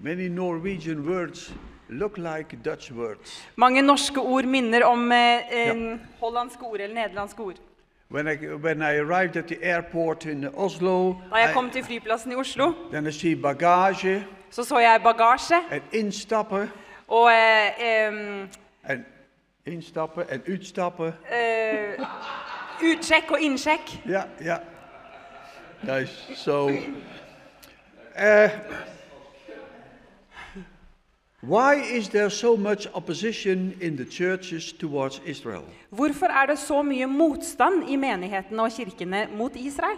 Many Norwegian words look like Dutch words. Mange norske ord minner om hollandske ord eller nederlandske ord. When I arrived at the airport in Oslo, da jeg kom til flyplassen I Oslo, then I see baggage. Så jeg bagasje. And instappen. Og and instappen and utstappen. Utsjekk og innsjekk. Yeah, yeah. Nice. So. Why is there so much opposition in the churches towards Israel? Hvorfor det så mye motstand I menighetene og kirkene mot Israel?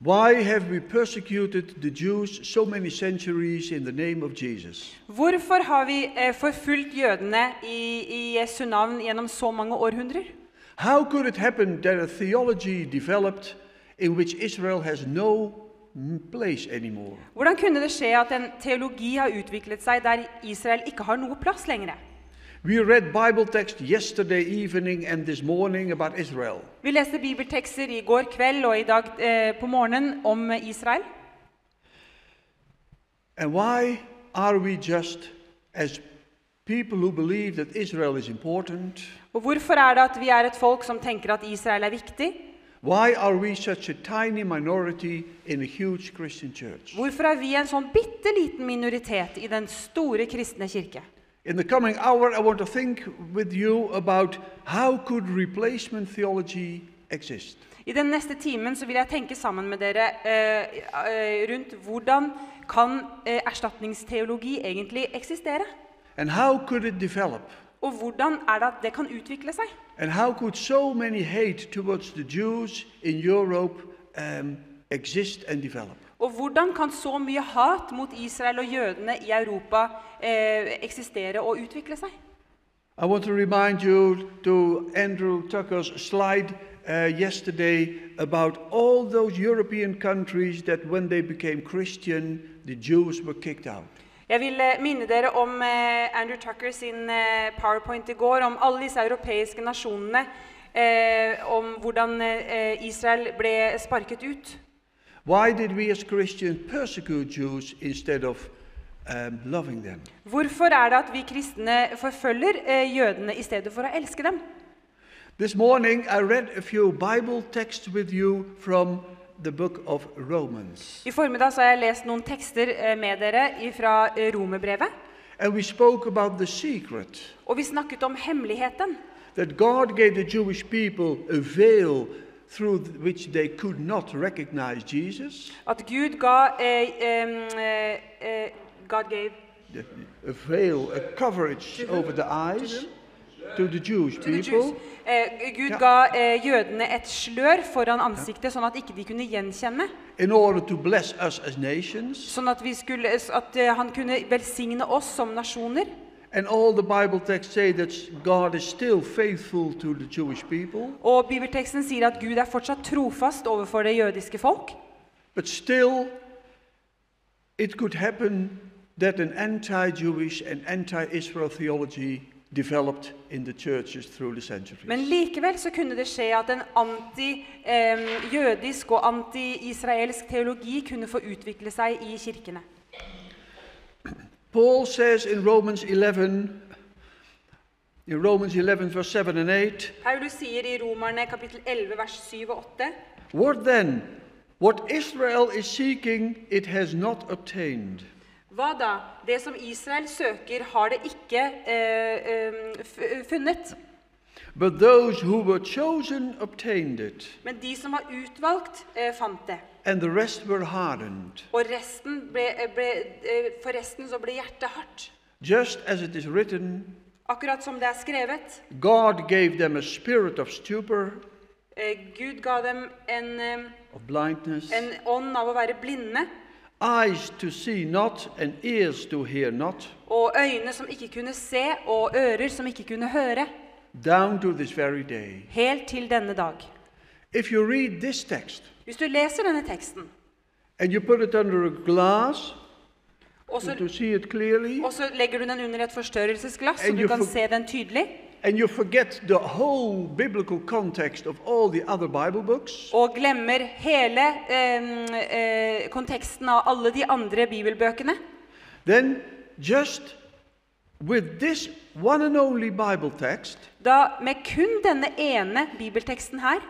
Why have we persecuted the Jews so many centuries in the name of Jesus? Hvorfor har vi forfulgt jødene I Jesu navn gjennom så mange århundrer? How could it happen that a theology developed in which Israel has no place anymore? Hvordan kunne det skje at en teologi har utviklet seg der Israel ikke har noe plass lenger? We read Bible text yesterday evening and this morning about Israel. Vi leste bibeltekster I går kveld og I dag på morgenen om Israel. And why are we just as people who believe that Israel is important? Og hvorfor det at vi et folk som tenker at Israel viktig? Why are we such a tiny minority in a huge Christian church? Hvorfor vi en sånn bitte liten minoritet I den store kristne kirke? In the coming hour, I want to think with you about how could replacement theology exist? I den neste timen så vil jeg tenke sammen med dere rundt hvordan kan erstatningsteologi egentlig eksistere? And how could it develop? Og hvordan det at det kan utvikle seg? And how could so many hate towards the Jews in Europe exist and develop? Og hvordan kan så mye hat mot Israel og jødene I Europa eksistere og utvikle seg? I want to remind you to Andrew Tucker's slide yesterday about all those European countries that when they became Christian, the Jews were kicked out. Jeg vil minne dere om Andrew Tucker sin PowerPoint I går, om alle disse europeiske nasjonene, om hvordan Israel ble sparket ut. Why did we as Christians persecute Jews instead of loving them? Hvorfor det at vi kristne forfølger jødene I stedet for å elske dem? This morning I read a few Bible texts with you from the book of Romans. I formiddag så har jeg lest noen tekster med dere fra Romerbrevet. And we spoke about the secret. Og vi snakket om hemmeligheten. That God gave the Jewish people a veil through which they could not recognize Jesus. At Gud ga God gave a veil, a coverage over the eyes to the Jewish people. Gud gav jødene slør foran ansiktet, sånn at ikke de kunne gjenkjenne. In order to bless us as nations. Sånn at vi skulle, at han kunne velsigne oss som nasjoner. And all the Bible texts say that God is still faithful to the Jewish people. Og bibelteksten sier at Gud fortsatt trofast overfor det jødiske folk. But still, it could happen that an anti-Jewish and anti-Israel theology developed in the churches through the centuries. Men likevel så kunne det skje at en anti-jødisk og anti-israelsk teologi kunne få utvikle seg I kirkene. Paul says in Romans 11 verse 7 and 8. Paulus sier I Romerne kapittel 11 vers 7 og 8. What then? What Israel is seeking, it has not obtained. Hva da? Det som Israel søker har det ikke funnet. But those who were chosen obtained it. Men de som var utvalgt fant det. And the rest were hardened. Og resten ble hjertet hardt. Just as it is written. Akkurat som det skrevet. God gave them a spirit of stupor. Gud ga dem en ånd av å være blinde. Eyes to see not and ears to hear not. Og øyne som ikke kunne se og ører som ikke kunne høre. Down to this very day. Helt til denne dag. If you read this text. Hvis du leser denne teksten. And you put it under a glass. To see it clearly. Og så legger du den under et forstørrelsesglass så du kan se den tydelig. And you forget the whole biblical context of all the other Bible books. Og glemmer hele konteksten av alle de andre bibelbøkene. Then just with this one and only Bible text, da med kun denne ene bibelteksten her,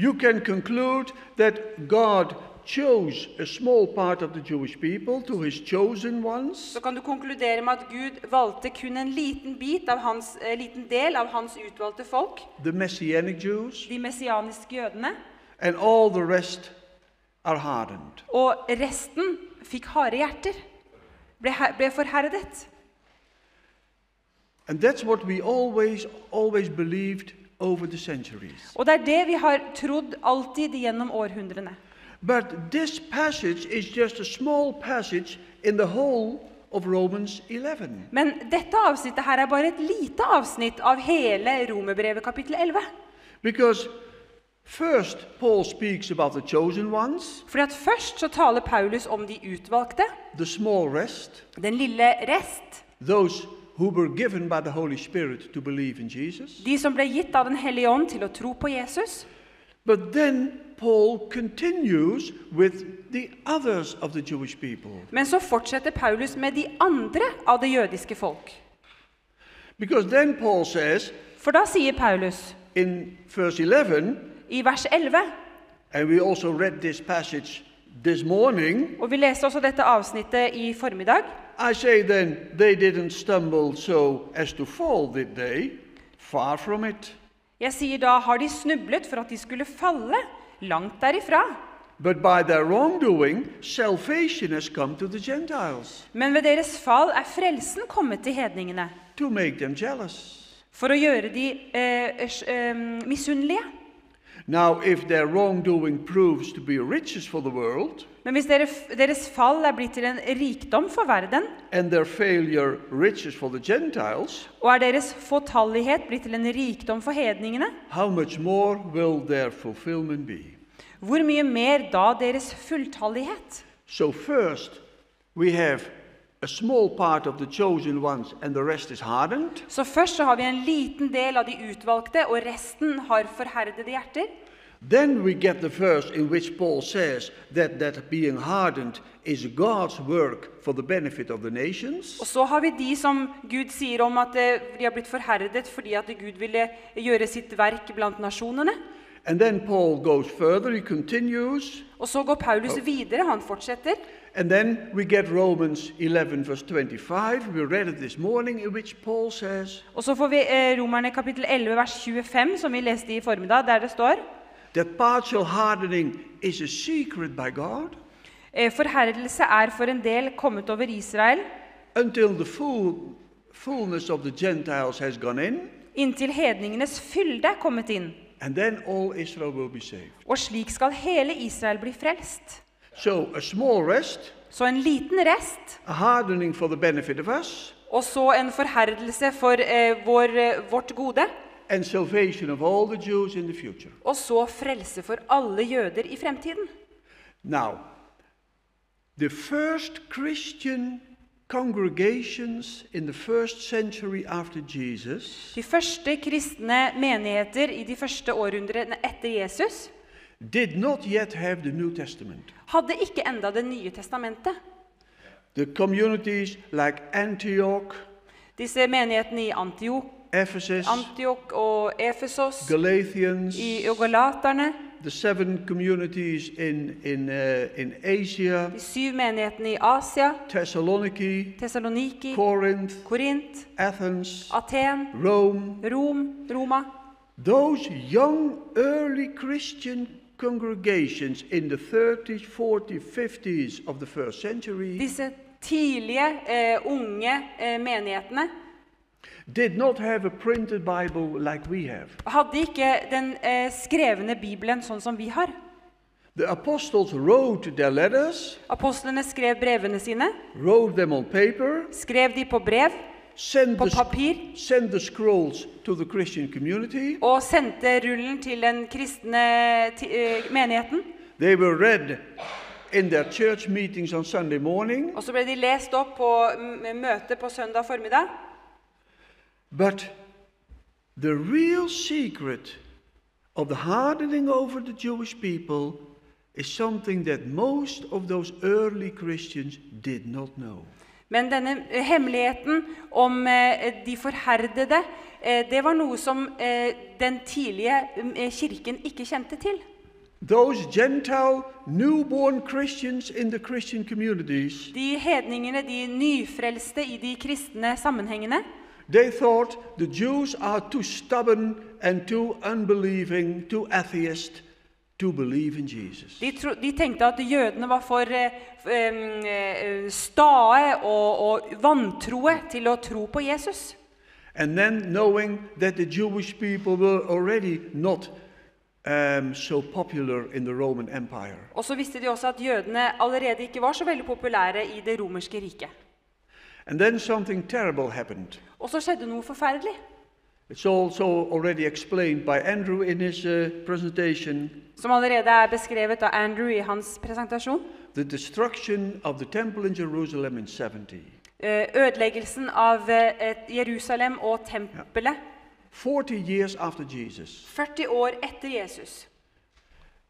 you can conclude that God chose a small part of the Jewish people to his chosen ones. Så kan du konkludere med at Gud valgte kun en liten bit av hans liten del av hans utvalgte folk. The Messianic Jews. De messianiske jødene. And all the rest are hardened. Og resten fikk harde hjerter. Ble forherdet. And that's what we always believed over the centuries. Og det det vi har trodd alltid gjennom århundrene. But this passage is just a small passage in the whole of Romans 11. Men detta avsnittet här är bara ett litet avsnitt av hela Romerbrevet kapitel 11. Because first Paul speaks about the chosen ones. För att först så talar Paulus om de utvalgte. The small rest. Den lilla rest. Those who were given by the Holy Spirit to believe in Jesus. De som blev gitt av den helige ånd till att tro på Jesus. But then Paul continues with the others of the Jewish people. Men så fortsätter Paulus med de andra av det judiska folk. Because then Paul says, för då säger Paulus in verse 11, i vers 11, and we also read this passage this morning. Och vi läste också detta avsnittet i förmiddag. I say then they didn't stumble so as to fall, did they? Far from it. Jag säger då har de snubblat för att de skulle falla. Langt derifra. But by their wrongdoing, salvation has come to the Gentiles. Men ved deres fall er frelsen kommet til hedningene. To make them jealous. For å gjøre de misunnelige. Now, if their wrongdoing proves to be riches for the world, men hvis deres fall er blitt til en rikdom for verden, and their failure riches for the Gentiles, og deres fortallighet blitt til en rikdom for hedningene, how much more will their fulfillment be? Hvor mye mer da deres fulltallighet? So first, we have a small part of the chosen ones and the rest is hardened. Så först så har vi en liten del av de utvalgte och resten har förhärdade hjärtan. Then we get the verse in which Paul says that being hardened is God's work for the benefit of the nations. Och så har vi de som Gud säger om att de har blivit förhärdet för att Gud ville göra sitt verk bland nationerna. And then Paul goes further, he continues. Och så går Paulus vidare, han fortsätter. And then we get Romans 11 verse 25. We read it this morning in which Paul says. Och så får vi Romerne kapitel 11 vers 25 som vi läste i förmiddag där det står. That partial hardening is a secret by God. Förhärdelse är för en del kommit över Israel. Until the fullness of the Gentiles has gone in. Intill hedningenes fylde kommit in. And then all Israel will be saved. Och slik skall hela Israel bli frälst. So a small rest, så en liten rest, a hardening for the benefit of us, och så en förhärdelse för vårt gode, and salvation of all the Jews in the future. Och så frälse för alla judar i framtiden. Now, the first Christian congregations in the first century after Jesus, de första kristna menigheter i de första århundrena efter Jesus, did not yet have the New Testament. Hadde ikke enda det nye testamentet. The communities like Antioch, disse menighetene i Antioch og Efesos, Galatians, og Galaterne, the seven communities in Asia, de syv menighetene i Asia, Thessaloniki, Corinth, Athens, Aten, Roma. Those young early Christian congregations in the 30s, 40s, 50s of the first century, disse tidlige unge menighetene, did not have a printed Bible like we have. Hadde ikke den skrevne Bibelen sånn som vi har. The apostles wrote their letters. Apostlene skrev brevene sine. Wrote them on paper. Skrev de på brev. Send the scrolls to the Christian community. Og sendte rullen til den kristne menigheten. They were read in their church meetings on Sunday morning. Og så ble de lest opp på møte på søndag formiddag. But The real secret of the hardening over the Jewish people is something that most of those early Christians did not know. Men denne hemmeligheten om de forherdede, det var noe som den tidlige kirken ikke kjente til. Those Gentile newborn Christians in the Christian communities, de hedningene, de nyfrelste I de kristne sammenhengene, they thought the Jews are too stubborn and too unbelieving, too atheist to believe in Jesus. De tänkte att jødene var för stae och vantroe till att tro på Jesus. And then knowing that the Jewish people were already not so popular in the Roman Empire. Och så visste de också att jødene allerede inte var så väldigt populära I det romerska riket. And then something terrible happened. Og så skjedde noe forferdelig. It's also already explained by Andrew in his presentation. Som allerede beskrevet av Andrew I hans presentasjon. The destruction of the temple in Jerusalem in 70. Ødeleggelsen av Jerusalem og tempelet. 40 years after Jesus. 40 år etter Jesus.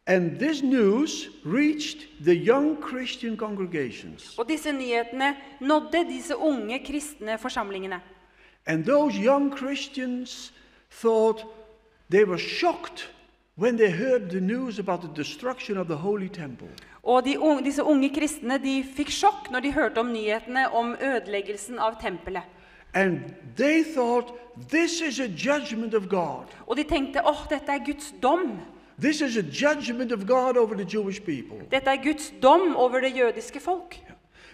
And this news reached the young Christian congregations. Og disse nyhetene nådde disse unge kristne forsamlingene. And those young Christians thought they were shocked when they heard the news about the destruction of the Holy Temple. Og disse unge kristne, de fikk sjokk når de hørte om nyhetene om ødeleggelsen av tempelet. And they thought this is a judgment of God. Og de tenkte, åh, dette Guds dom. This is a judgment of God over the Jewish people. Detta är Guds dom över det judiska folk.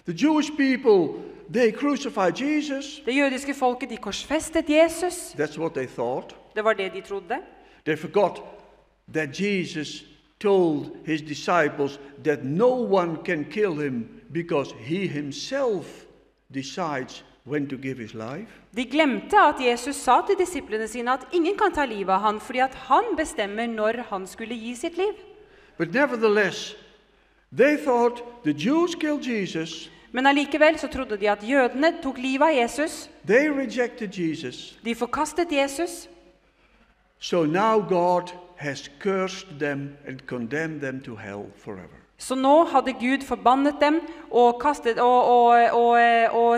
The Jewish people, they crucified Jesus. Det judiska folket, de korsfäste Jesus. That's what they thought. Det var det de trodde. They forgot that Jesus told his disciples that no one can kill him because he himself decides when to give his life. De glemte at Jesus sa til disiplene sine at ingen kan ta livet av han, fordi at han bestemmer når han skulle gi sitt liv. But nevertheless, they thought the Jews killed Jesus. Men allikevel så trodde de at jødene tok livet av Jesus. They rejected Jesus. De forkastet Jesus. So now God has cursed them and condemned them to hell forever. Så nå hadde Gud forbannet dem og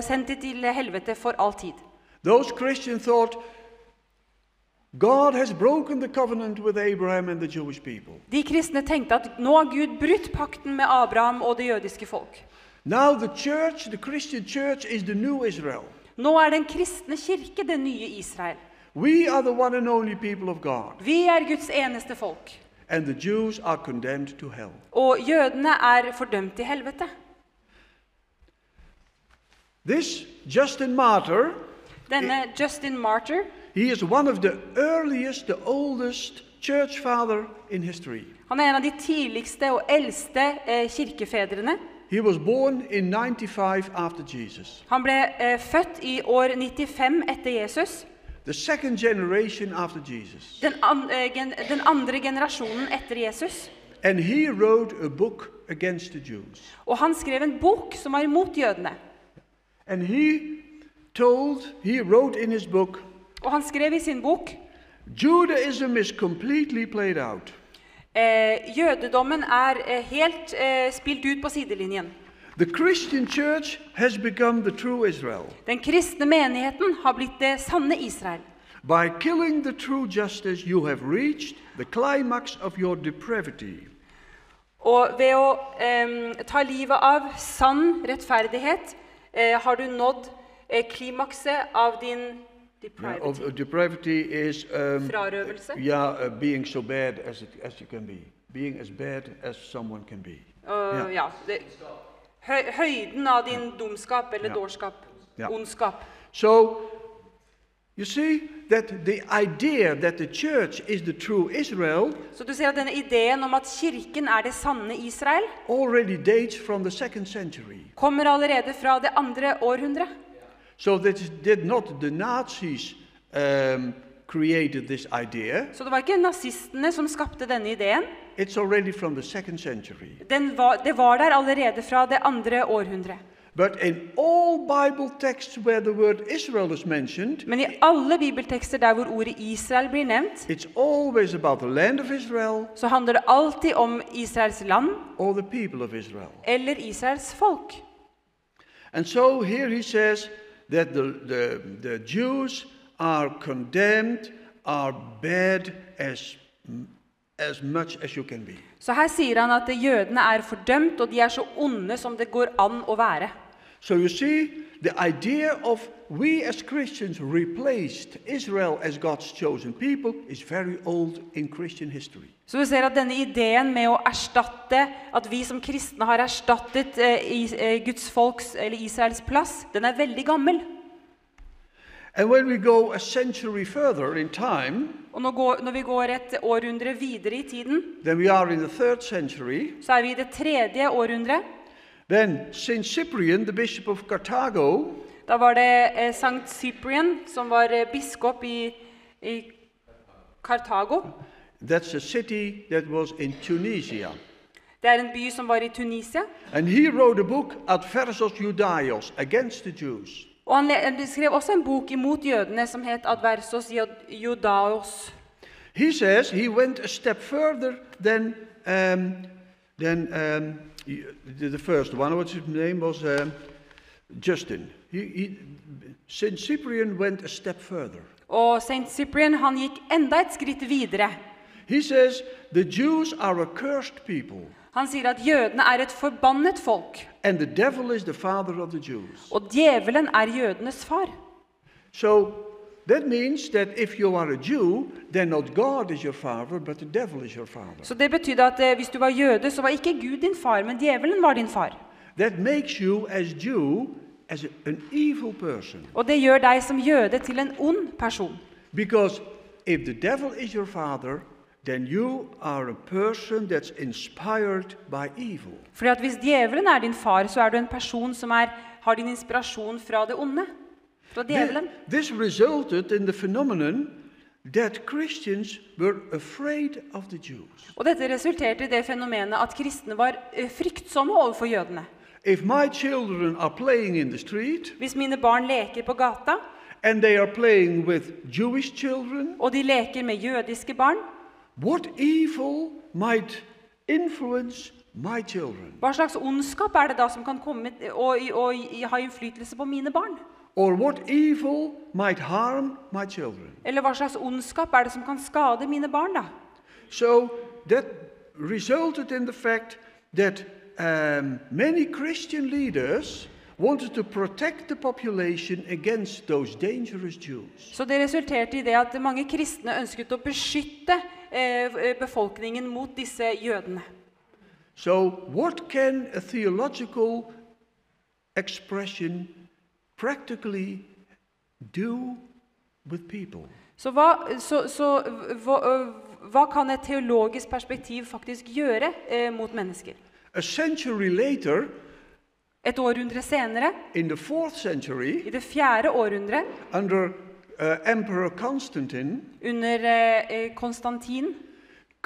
sendt dem til helvete for all tid. Those Christians thought God has broken the covenant with Abraham and the Jewish people. De kristne tenkte at nå har Gud brutt pakten med Abraham og det jødiske folk. Now the church, the Christian church, is the new Israel. Nå den kristne kirke det nye Israel. We are the one and only people of God. Vi Guds eneste folk. And the Jews are condemned to hell. Og jødene fordømt til helvete. This Justin Martyr, denne Justin Martyr, he is one of the earliest, the oldest church father in history. Han en av de tidligste og eldste kirkefedrene. He was born in 95 after Jesus. Han ble født I år 95 etter Jesus. The second generation after Jesus. Den andre generationen efter Jesus. And he wrote a book against the Jews. Och han skrev en bok som var emot jødene. And he wrote in his book. Och han skrev I sin bok. Judaism is completely played out. Jødedommen helt spilt ut på sidelinjen. The Christian church has become the true Israel. Den kristne menigheten har blitt det sanne Israel. By killing the true justice, you have reached the climax of your depravity. Og ved å ta livet av sann rettferdighet, har du nådd klimakset av din depravity. Of depravity is frarøvelse. Yeah, being so bad as you can be, being as bad as someone can be. Yeah. Høyden av din dumskap eller dårskap, ondskap. So, you see that the idea that the church is the true Israel. Så du ser at denne ideen om at kirken det sanne Israel. Already dates from the 2nd century. Kommer allerede fra det andre århundre. So that did not the Nazis created this idea. Så det var ikke nazistene som skapte denne ideen. It's already from the 2nd century. Det var der allerede fra det andre århundre. But in all Bible texts where the word Israel is mentioned, men I alle bibeltekster der hvor ordet Israel blir nevnt, it's always about the land of Israel, så handler det alltid om Israels land, or the people of Israel, eller Israels folk. And so here he says that the Jews are condemned, are bad as much as you can be. Så här säger han att jødene fördömt och de så onde som det går an att vara. So you see the idea of we as Christians replaced Israel as God's chosen people is very old in Christian history. Så vi ser att denna idén med att ersätta att vi som kristna har ersättat Guds folks eller Israels plats, den är väldigt gammal. And when we go a century further in time, når vi går ett århundre videre I tiden, then we are in the 3rd century. Så vi I det tredje århundre. Then Saint Cyprian, the bishop of Carthago. Da var det Saint Cyprian som var biskop I Karthago. That's a city that was in Tunisia. Det en by som var I Tunisia. And he wrote a book Adversus Judaios, against the Jews. Og han skrev også en bok imot jødene som het Adversus Judaeos. He says he went a step further than the first one. What's his name was Justin. Saint Cyprian went a step further. Og Saint Cyprian han gikk enda et skritt videre. He says the Jews are a cursed people. Han sier at jødene et forbannet folk. And the devil is the father of the Jews. Og djevelen jødenes far. So that means that if you are a Jew, then not God is your father, but the devil is your father. Så det betyder at hvis du var jøde, så var ikke Gud din far, men djevelen var din far. That makes you as Jew as an evil person. Og det gjør deg som jøde til en ond person. Because if the devil is your father, then you are a person that's inspired by evil. Fordi at hvis djevelen din far, så du en person som har din inspirasjon fra det onde, fra djevelen. This resulted in the phenomenon that Christians were afraid of the Jews. Og dette resulterte I det fenomenet at kristne var fryktsomme overfor jødene. If my children are playing in the street, hvis mine barn leker på gata, and they are playing with Jewish children, og de leker med jødiske barn, what evil might influence my children? Hva slags ondskap det da som kan komme og ha innflytelse på mine barn? Or what evil might harm my children? Eller hva slags ondskap det som kan skade mine barn da? So that resulted in the fact that many Christian leaders wanted to protect the population against those dangerous Jews. Så det resulterte I det at mange kristne ønsket å beskytte befolkningen mot disse jødene. So what can a theological expression practically do with people? Så hva kan et teologisk perspektiv faktisk gjøre mot mennesker? A century later, et århundre senere, in the 4th century, I det fjerde århundre, under Emperor Constantine, under Konstantin,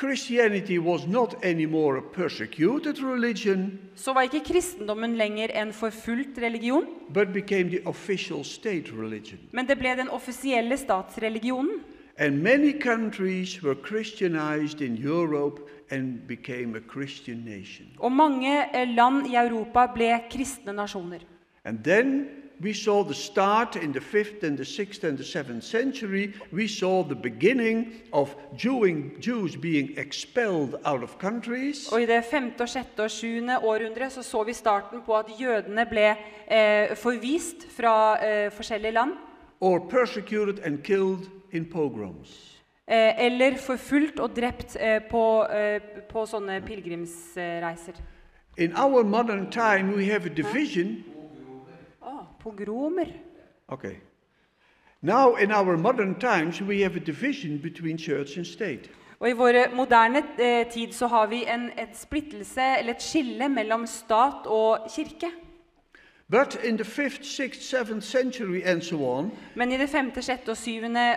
Christianity was not anymore a persecuted religion, så var ikke kristendommen lenger en forfulgt religion, but became the official state religion. Men det ble den offisielle statsreligionen. And many countries were Christianized in Europe and became a Christian nation. Og mange land I Europa ble kristne nasjoner. And then we saw the start in the 5th and the 6th and the 7th century. We saw the beginning of Jews being expelled out of countries. Og I det 5. og 6. og 7. århundre så vi starten på at jødene ble forvist fra forskjellige land. Or persecuted and killed in pogroms. Eller forfulgt og drept på sånne pilgrimsreiser. In our modern time we have a division. Pogromer. Okay. Now in our modern times we have a division between church and state. Og I våre moderne tid så har vi et splittelse eller et skille mellom stat og kirke. But in the 5th, 6th, 7th century and so on, men I det 5., 6. og 7.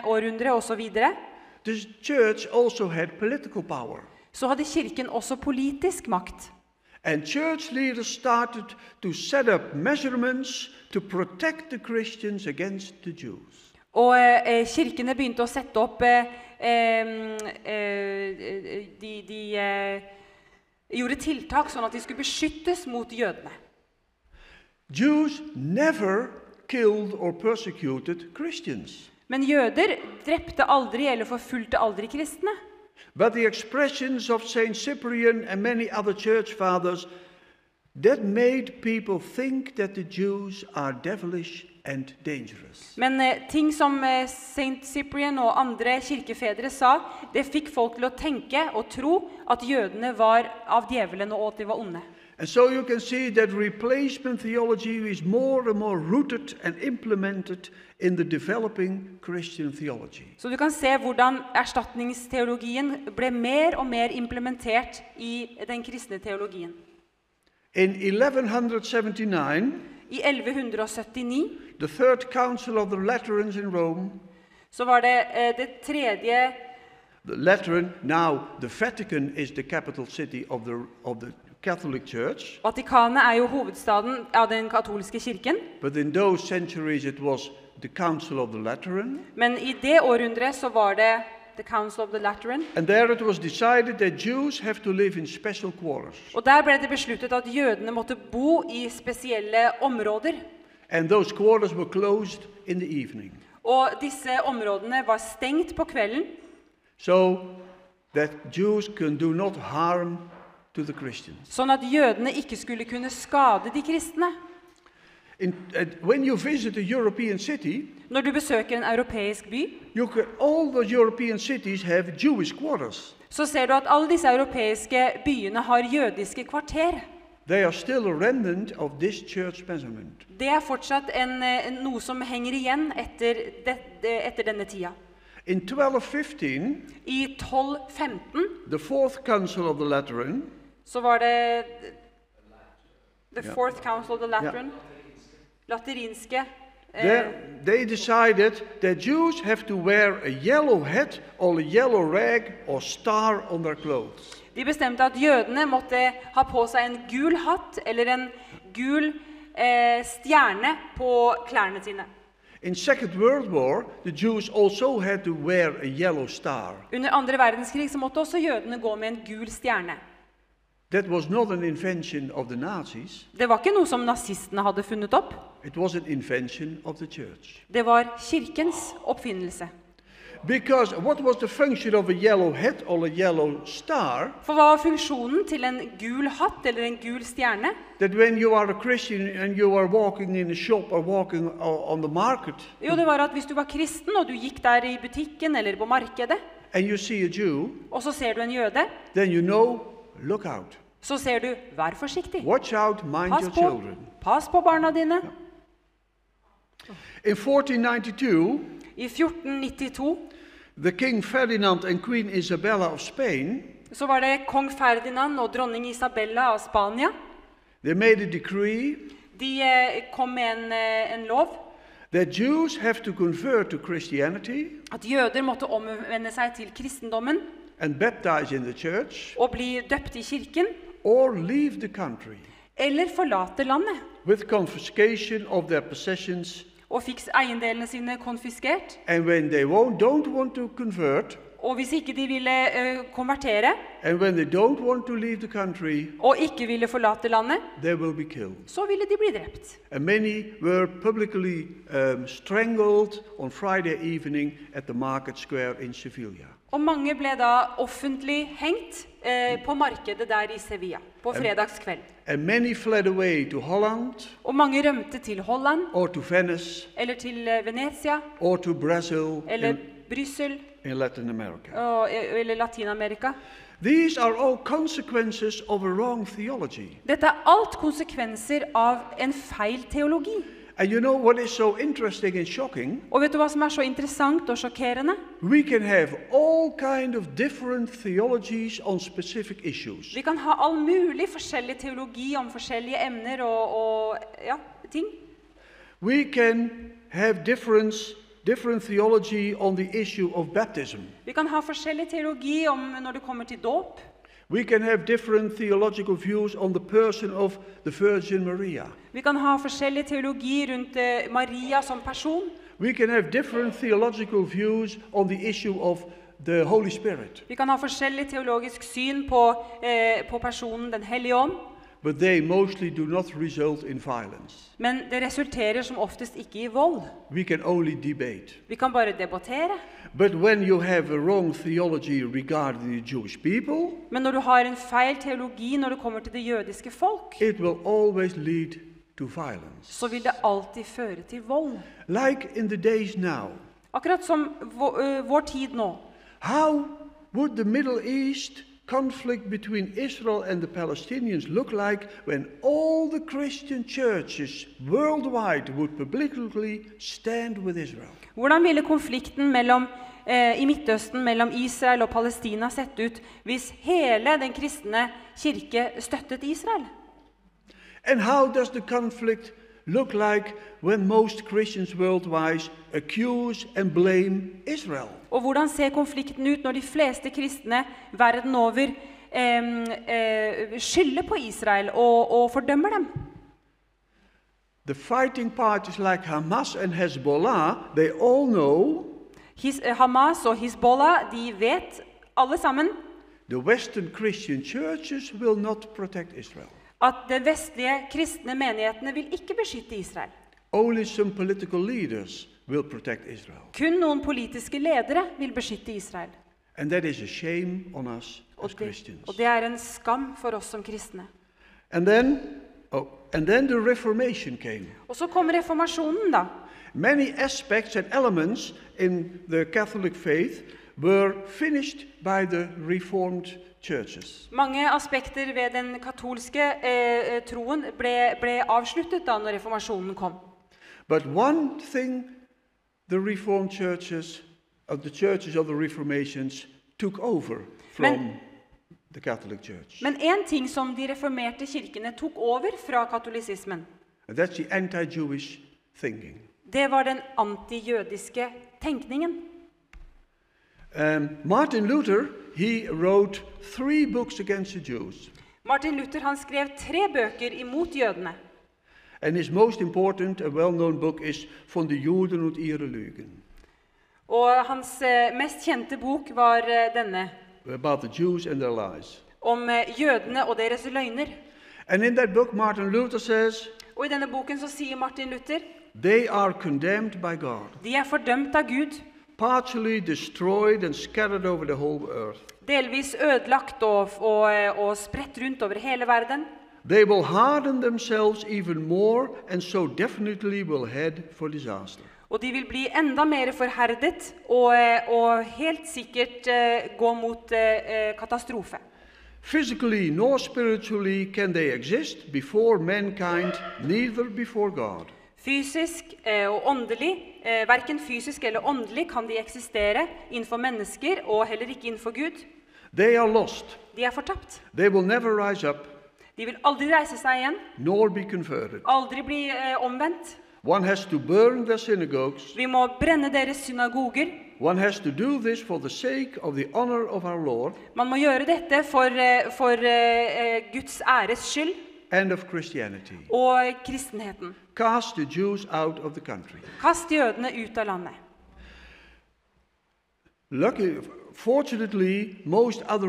århundre og så videre, the church also had political power. Så hadde kirken også politisk makt. And church leaders started to set up measurements to protect the Christians against the Jews. Og kirkene begynte å sette opp gjorde tiltak sånn at de skulle beskyttes mot jødene. Jews never killed or persecuted Christians. Men jøder drepte aldri eller forfulgte aldri kristne. But the expressions of Saint Cyprian and many other church fathers that made people think that the Jews are devilish and dangerous. Men ting som Saint Cyprian og andre kirkefedre sa, det fikk folk til å tenke og tro at jødene var av djevelen og at de var onde. And so you can see that replacement theology is more and more rooted and implemented in the developing Christian theology. Så du kan se hvordan erstatningsteologien ble mer og mer implementert I den kristne teologien. In 1179, I 1179, the Third Council of the Laterans in Rome, så var det det tredje. The Lateran, now the Vatican is the capital city of the Catholic Church. Vatikanet jo hovedstaden av den katolske kirken. But in those centuries it was the Council of the Lateran. Men I det århundret så var det the Council of the Lateran. And there it was decided that Jews have to live in special quarters. Og der ble det besluttet at jødene måtte bo I spesielle områder. And those quarters were closed in the evening. Og disse områdene var stengt på kvelden. So that Jews can do not harm to the Christians. Sånn at jødene ikke skulle kunne skade de kristne. When you visit a European city, når du besøker en europeisk by, all the European cities have Jewish quarters. Så ser du at alle disse europeiske byene har jødiske kvarter. They are still a remnant of this church measurement. Det fortsatt noe som henger igjen etter denne tida. In 1215, I 1215, the Fourth Council of the Lateran. Så var det the Fourth Council of the Lateran. Laterinske. They decided that Jews have to wear a yellow hat or a yellow rag or star on their clothes. De bestemte at jødene måtte ha på seg en gul hatt eller en gul stjerne på klærne sine. In Second World War, the Jews also had to wear a yellow star. Under andre verdenskrig så måtte også jødene gå med en gul stjerne. That was not an invention of the Nazis. Det var ikke noe som nazistene hadde funnet opp. It was an invention of the church. Det var kirkens oppfinnelse. Because what was the function of a yellow hat or a yellow star? For hva var funksjonen til en gul hatt eller en gul stjerne? That when you are a Christian and you are walking in a shop or walking on the market. Jo, det var at hvis du var kristen og du gikk der I butikken eller på markedet. And you see a Jew. Og så ser du en jøde. Then you know, look out. Så ser du, vær forsiktig. Watch out, mind your children. Pass på barna dine. In 1492, I 1492, the King Ferdinand and Queen Isabella of Spain, så var det kong Ferdinand og dronning Isabella av Spania. They made a decree. De kom med en lov. That Jews have to convert to Christianity. At jøder måtte omvende seg til kristendommen. And baptized in the church, og bli døpt I kirken, or leave the country, eller forlate landet, with confiscation of their possessions, og fikk eiendelene sine konfiskert, and when they don't want to convert, og hvis ikke de ville konvertere, and when they don't want to leave the country, og ikke ville forlate landet, they will be killed. Så ville de bli drept. And many were publicly strangled on Friday evening at the market square in Sevilla. Og mange ble da offentlig hengt på markedet der I Sevilla, på fredagskveld. Og mange rømte til Holland, eller til Venezia, eller Bryssel, eller Latinamerika. Dette alt konsekvenser av en feil teologi. And you know what is so interesting and shocking? Og vet du hva som så interessant og sjokkerende? We can have all kind of different theologies on specific issues. Vi kan ha all mulig forskjellig teologi om forskjellige emner og ting. We can have different theology on the issue of baptism. Vi kan ha forskjellig teologi om når det kommer til dåp. We can have different theological views on the person of the Virgin Maria. Vi kan ha forskjellig teologi rundt Maria som person. We can have different theological views on the issue of the Holy Spirit. Vi kan ha forskjellig teologisk syn på personen den hellige ånd. But they mostly do not result in violence. Men det resulterer som oftest ikke i vold. We can only debate. Vi kan bare debattere. But when you have a wrong theology regarding the Jewish people, men når du har en feil teologi når det kommer til det jødiske folk, it will always lead to violence. Så vil det alltid føre til vold. Like in the days now. Akkurat som vår tid nå. How would the Middle East conflict between Israel and the Palestinians look like when all the Christian churches worldwide would publicly stand with Israel? Hvordan ville konflikten i Midtøsten mellom Israel og Palestina sett ut hvis hele den kristne kirke støttet Israel? And how does the conflict look like when most Christians worldwide accuse and blame Israel? Og hvordan ser konflikten ut når de fleste kristne verden over skylder på Israel og fordømmer dem? The fighting parties like Hamas and Hezbollah, they all know. Hamas og Hezbollah, de vet alle sammen. The Western Christian churches will not protect Israel. At de vestlige kristne menighetene vil ikke beskytte Israel. Only some political leaders will protect Israel. Kun noen politiske ledere vil beskytte Israel. And that is a shame on us as Christians. Og det en skam for oss som kristne. And then the Reformation came. Og så kom reformasjonen da. Many aspects and elements in the Catholic faith were finished by the Reformed churches. Mange aspekter ved den katolske troen ble avsluttet da når reformasjonen kom. But one thing the Reformed churches of the churches of the Reformations took over from the Catholic Church. Men en ting som de reformerte kirkene tok over fra katolisismen. And that's the anti-Jewish thinking. Det var den antijødiske tenkningen. Martin Luther, he wrote 3 books against the Jews. Martin Luther, han skrev 3 bøker imot jødene. And his most important and well-known book is Von den Juden und ihre Lügen. Og hans mest kjente bok var denne. About the Jews and their lies. Om jødene og deres løgner. And in that book Martin Luther says, og i denne boken så sier Martin Luther, they are condemned by God. De fordømt av Gud. Partially destroyed and scattered over the whole earth. Delvis ødelagt og spredt rundt over hele verden. They will harden themselves even more and so definitely will head for disaster. Og de vil bli enda mer forherdet og helt sikkert gå mot katastrofe. Physically nor spiritually can they exist before mankind, neither before God. Fysisk og åndelig, hverken fysisk eller åndelig kan de eksistere innenfor mennesker og heller ikke innenfor Gud. They are lost. De fortapt. They will never rise up. De vil aldri reise seg igjen. Nor be converted. Aldri bli omvendt. One has to burn their synagogues. Vi må brenne deres synagoger. One has to do this for the sake of the honor of our Lord. Man må gjøre dette for Guds æres skyld. And of Christianity. Og kristenheten. Cast the Jews out of the country. Kast jødene ut av landet. Fortunately, most other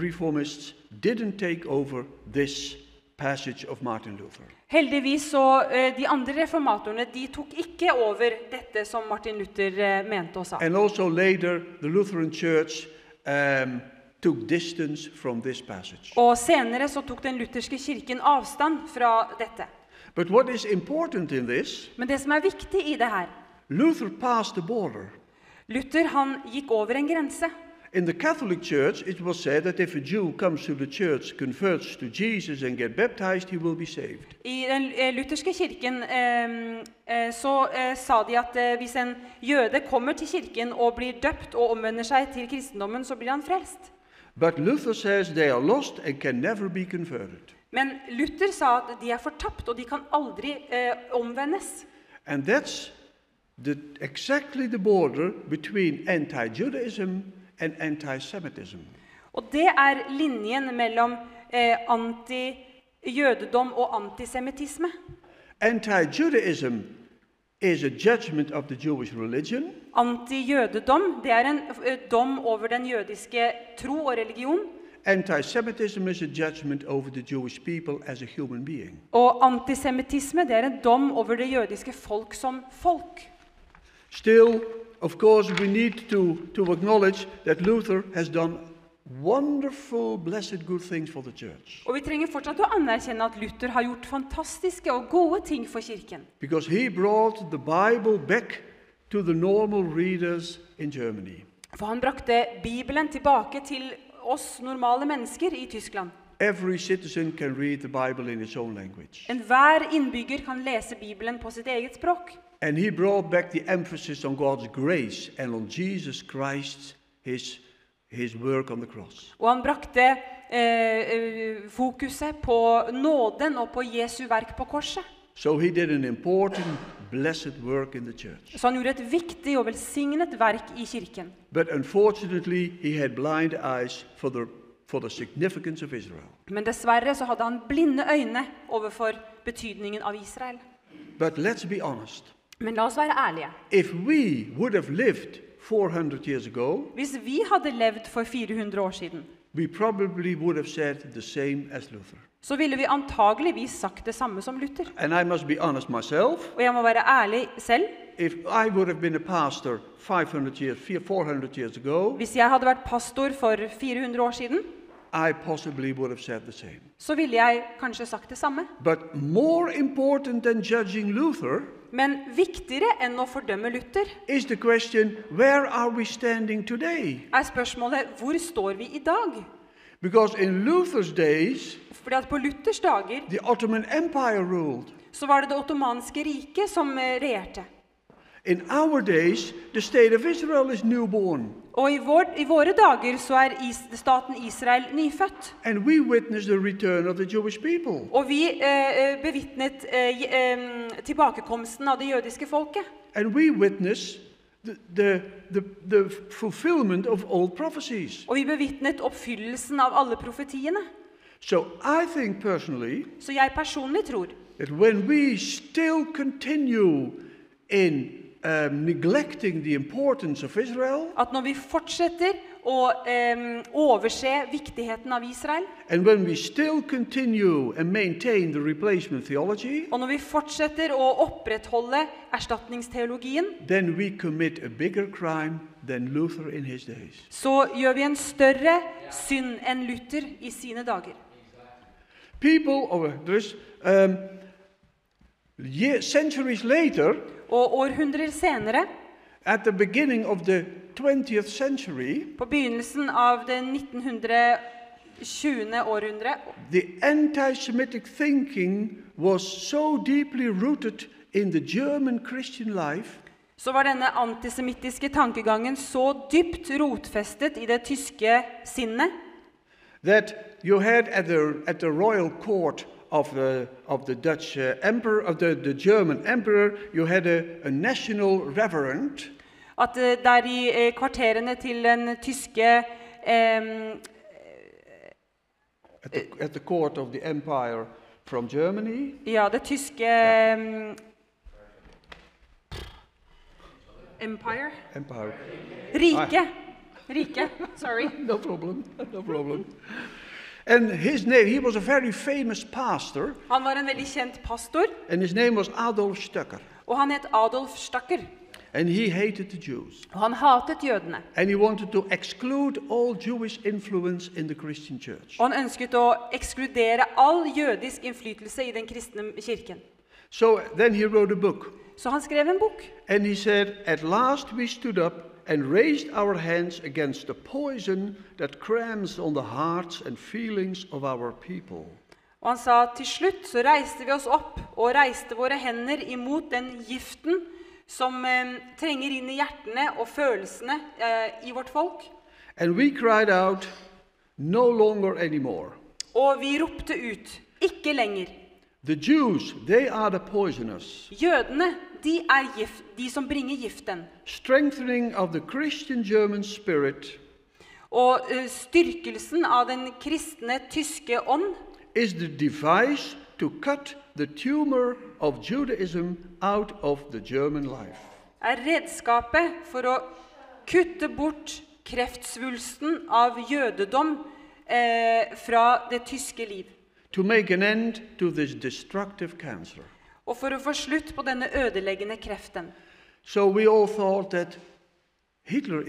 reformists didn't take over this passage of Martin Luther. Heldigvis så de andre reformatorene de tok ikke over dette som Martin Luther mente og sa. And also later the Lutheran Church took distance from this passage. Og senere så tok den lutherske kirken avstand fra dette. But what is important in this? Men det som viktig i det her. Luther passed the border. Luther han gikk over en grense. In the Catholic Church, it was said that if a Jew comes to the church, converts to Jesus and gets baptized, he will be saved. I den lutherske kirken så sa de at hvis en jøde kommer til kirken og blir døpt og omvender seg til kristendommen, så blir han frelst. But Luther says they are lost and can never be converted. Men Luther sa at de fortapt og de kan aldri omvendes. And that's exactly the border between anti-Judaism and anti-Semitism. Og det linjen mellom anti-jødedom og antisemittisme. Anti-Judaism is a judgment of the Jewish religion. Anti-jødedom, det en dom over den jødiske tro og religion. Antisemitism is a judgment over the Jewish people as a human being. Og antisemittisme, det en dom over det jødiske folk som folk. Still, of course, we need to acknowledge that Luther has done wonderful, blessed, good things for the church. Og vi trenger fortsatt å anerkjenne at Luther har gjort fantastiske og gode ting for kirken. Because he brought the Bible back to the normal readers in Germany. For han brakte Bibelen tilbake til oss normale mennesker I Tyskland. Every citizen can read the Bible in its own language. Enhver innbygger kan lese Bibelen på sitt eget språk. And he brought back the emphasis on God's grace and on Jesus Christ, his work on the cross. Og han brakte fokuset på nåden og på Jesu verk på korset. So he did an important, blessed work in the church. Så han gjorde et viktig og velsignet verk I kirken. But unfortunately, he had blind eyes for the significance of Israel. Men dessverre så hadde han blinde øyne overfor betydningen av Israel. But let's be honest. Men la oss være ærlige. If we would have lived 400 years ago, hvis vi hadde levd for 400 år siden, we probably would have said the same as Luther. Så ville vi antageligvis sagt det samme som Luther. And I must be honest myself. Og jeg må være ærlig selv. If I would have been a pastor 400 years ago, hvis jeg hadde vært pastor for 400 år siden, I possibly would have said the same. Så ville jeg kanskje sagt det samme. But more important than judging Luther, men viktigere enn å fordømme Luther, is the question, where are we standing today? Spørsmålet, hvor står vi I dag? Because in Luther's days, fordi at på Luthers dager, the Ottoman Empire ruled. Så var det det ottomanske riket som regjerte. In our days, the state of Israel is newborn. Og I våre dager så staten Israel nyfødt. And we witnessed the return of the Jewish people. Og vi bevittnet tilbakekomsten av det jødiske folket. And we witnessed the fulfillment of old prophecies. Og vi bevittnet oppfyllelsen av alle profetiene. So I think personally, så jeg personlig tror, that when we still continue in neglecting the importance of Israel, at når vi fortsetter å overse viktigheten av Israel, and when we still continue and maintain the replacement theology, og når vi fortsetter å opprettholde erstatningsteologien, then we commit a bigger crime than Luther in his days. Så gjør vi en større synd enn Luther I sine dager. People, centuries later, og århundrer senere, at the beginning of the 20th century, på begynnelsen av det 1920. Århundre, the anti-Semitic thinking was so deeply rooted in the German Christian life, så var denne antisemittiske tankegangen så dypt rotfestet I det tyske sinnet, that you had at the royal court of the Dutch emperor, of the German emperor, you had a national reverend. At der I kvarterene til den tyske at the court of the empire from Germany. Ja, det tyske empire. Rike. Sorry. No problem. And his name, he was a very famous pastor. Han var en veldig kjent pastor. And his name was Adolf Stoecker. Og han het Adolf Stoecker. And he hated the Jews. Og han hatet jødene. And he wanted to exclude all Jewish influence in the Christian church. Og han ønsket å ekskludere all jødisk innflytelse I den kristne kirken. So then he wrote a book. Så han skrev en bok. And he said, at last we stood up and raised our hands against the poison that crams on the hearts and feelings of our people. Og han sa, til slutt så reiste vi oss opp og reiste våre hender imot den giften som trenger inn I hjertene og følelsene I vårt folk. And we cried out, no longer anymore. Og vi ropte ut, ikke lenger. The Jews, they are the poisoners. Jødene, de gift, de som bringer giften. Strengthening of the Christian German spirit. Og styrkelsen av den kristne tyske ånd is the device to cut the tumor of Judaism out of the German life. Er redskapet for å kutte bort kreftsvulsten av jødedom fra det tyske liv. To make an end to this destructive cancer. Og for å få slutt på denne ødeleggende kreften. So we all thought that Hitler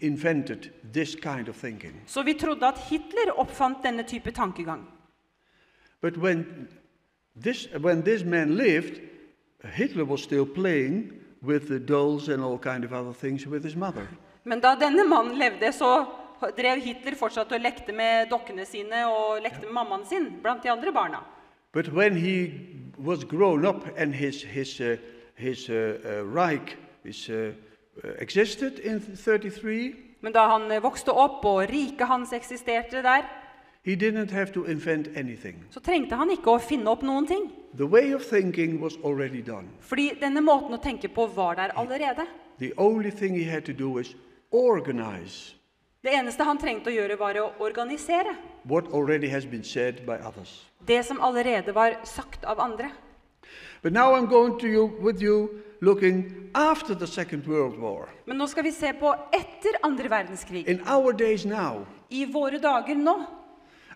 invented this kind of thinking. Så vi trodde at Hitler oppfant denne type tankegang. But when this man lived, Hitler was still playing with the dolls and all kind of other things with his mother. Men da denne mannen levde, så drev Hitler fortsatt og lekte med dokkene sine og lekte med mammaen sin blant de andre barna. But when he was grown up and his Reich existed in 1933. Men da han vokste opp og riket hans eksisterte der. He didn't have to invent anything. Så trengte han ikke å finne opp noen ting. The way of thinking was already done. Fordi denne måten å tenke på var der allerede. The only thing he had to do was organize. Det eneste han trengte å gjøre var å organisere. What already has been said by others. Det som allerede var sagt av andre. But now I'm going to with you looking after the Second World War. Men nå skal vi se på etter andre verdenskrig. In our days now. I våre dager nå.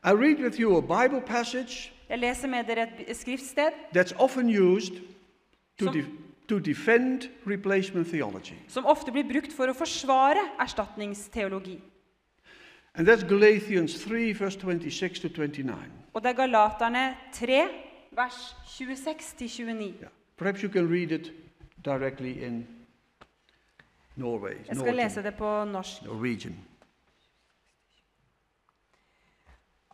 I read with you a Bible passage that's often used to defend replacement theology. Som ofte blir brukt for å forsvare erstatningsteologi. And that's Galatians 3, verse 26 to 29. Og det Galaterne 3, vers 26 til 29. Perhaps you can read it directly in Norway. Jeg skal lese det på norsk. Norwegian.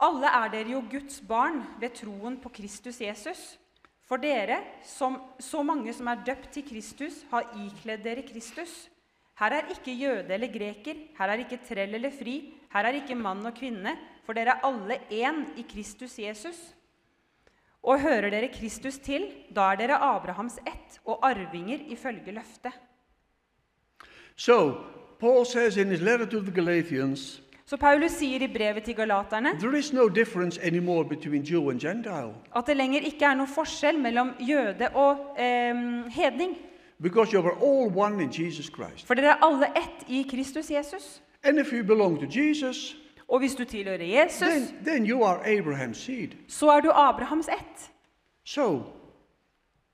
Alle dere jo Guds barn ved troen på Kristus Jesus. For dere, som så mange som døpt til Kristus, har ikledd dere Kristus. Her ikke jøde eller greker, her ikke trell eller fri, her ikke mann og kvinne, for dere alle en i Kristus Jesus. Og hører dere Kristus til, da dere Abrahams ett og arvinger ifølge løftet. So, Paul says in his letter to the Galatians, så Paulus sier i brevet til Galaterne at det lenger ikke noen forskjell mellom jøde og hedning. For dere alle ett i Kristus Jesus. Og hvis du tilhører Jesus, så du Abrahams ett.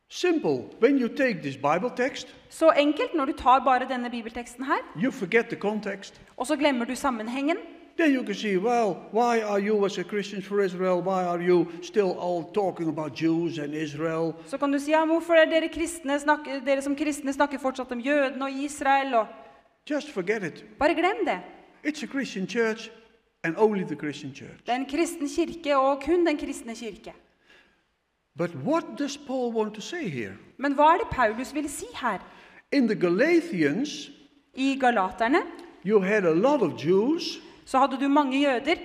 Simple. When you take this Bible text, så enkelt når du tar bare denne bibelteksten her. You forget the context. Og så glemmer du sammenhengen. Then you can see, well, why are you as a Christian for Israel? Why are you still all talking about Jews and Israel? Så kan du si, ja, hvorfor dere kristne snakker, dere som kristne snakker fortsatt om jøden og Israel og. Just forget it. Bare glem det. It's a Christian church and only the Christian church. Det en kristen kirke og kun den kristne kirke. But what does Paul want to say here? Men hva det Paulus vil si her? In the Galatians, i Galaterne, you had a lot of Jews, så hadde du mange jøder,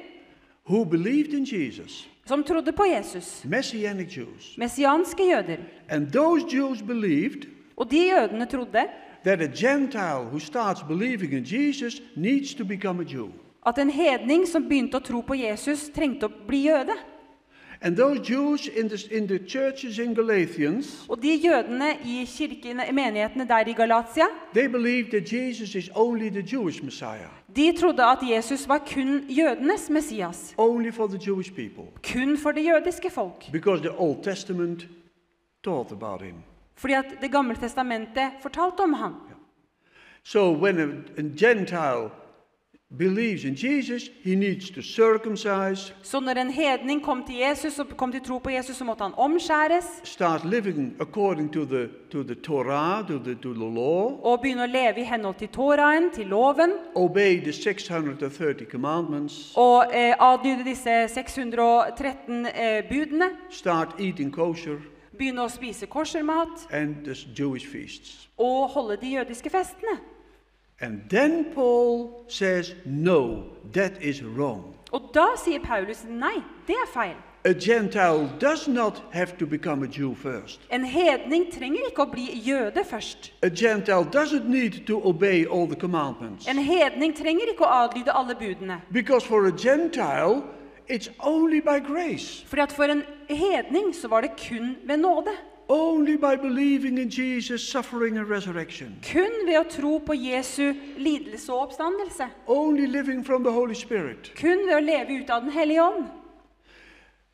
who believed in Jesus, som trodde på Jesus, Messianic Jews, messianske jøder, and those Jews believed, og de jødene trodde, that a Gentile who starts believing in Jesus needs to become a Jew. At en hedning som begynte å tro på Jesus trengte å bli jøde. And those Jews in the churches in Galatians, og de jødene i kirkene, menighetene der i Galatia, they believed that Jesus is only the Jewish Messiah. De trodde at Jesus var kun jødenes Messias. Only for the Jewish people. Kun for det jødiske folk. Because the Old Testament taught about him. Fordi at det gamle testamentet fortalte om ham. So when a Gentile believes in Jesus, he needs to circumcise. Så när en hedning kom till Jesus och kom till tro på Jesus så måste han omskäras. Start living according to the Torah, to the law. Och börja leva i henhold till Torahen, till loven. Obey the 630 commandments. Och adlyde disse 613 budene. Start eating kosher. Börja spise koshermat. And the Jewish feasts. Och hålla de judiska festerna. And then Paul says, no, that is wrong. Og da sier Paulus, nei, det feil. A Gentile does not have to become a Jew first. En hedning trenger ikke å bli jøde først. A Gentile doesn't need to obey all the commandments. En hedning trenger ikke å adlyde alle budene. Because for a Gentile, it's only by grace. Fordi at for en hedning så var det kun ved nåde. Only by believing in Jesus' suffering and resurrection. Kun ved å tro på Jesu lidelse og oppstandelse. Only living from the Holy Spirit. Kun ved å leve ut av Den hellige ånd.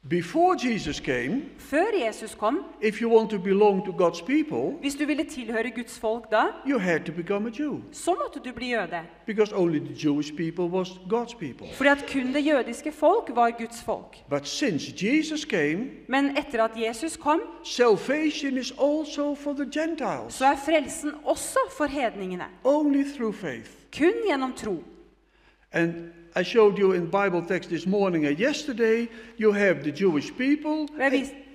Before Jesus came, før Jesus kom, if you want to belong to God's people, hvis du ville tilhøre Guds folk da, you had to become a Jew. Så måtte du bli jøde. Because only the Jewish people was God's people. Fordi at kun det jødiske folk var Guds folk. But since Jesus came, men etter at Jesus kom, salvation is also for the Gentiles. Så frelsen også for hedningene. Only through faith. Kun gjennom tro. And I showed you in Bible text this morning and yesterday, you have the Jewish people.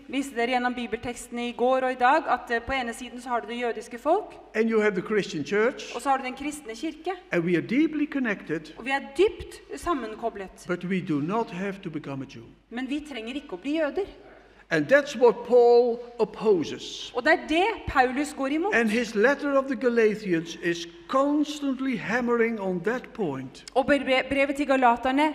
Viste dere gjennom bibelteksten I går og I dag at på ene siden så har du det jødiske folk. And you have the Christian church. Og så har du den kristne kirke. And we are deeply connected. Og vi dypt sammenkoblet. But we do not have to become a Jew. Men vi trenger ikke å bli jøder. And that's what Paul opposes. Og det det Paulus går imot. And his letter of the Galatians is constantly hammering on that point. Og brevet til Galaterne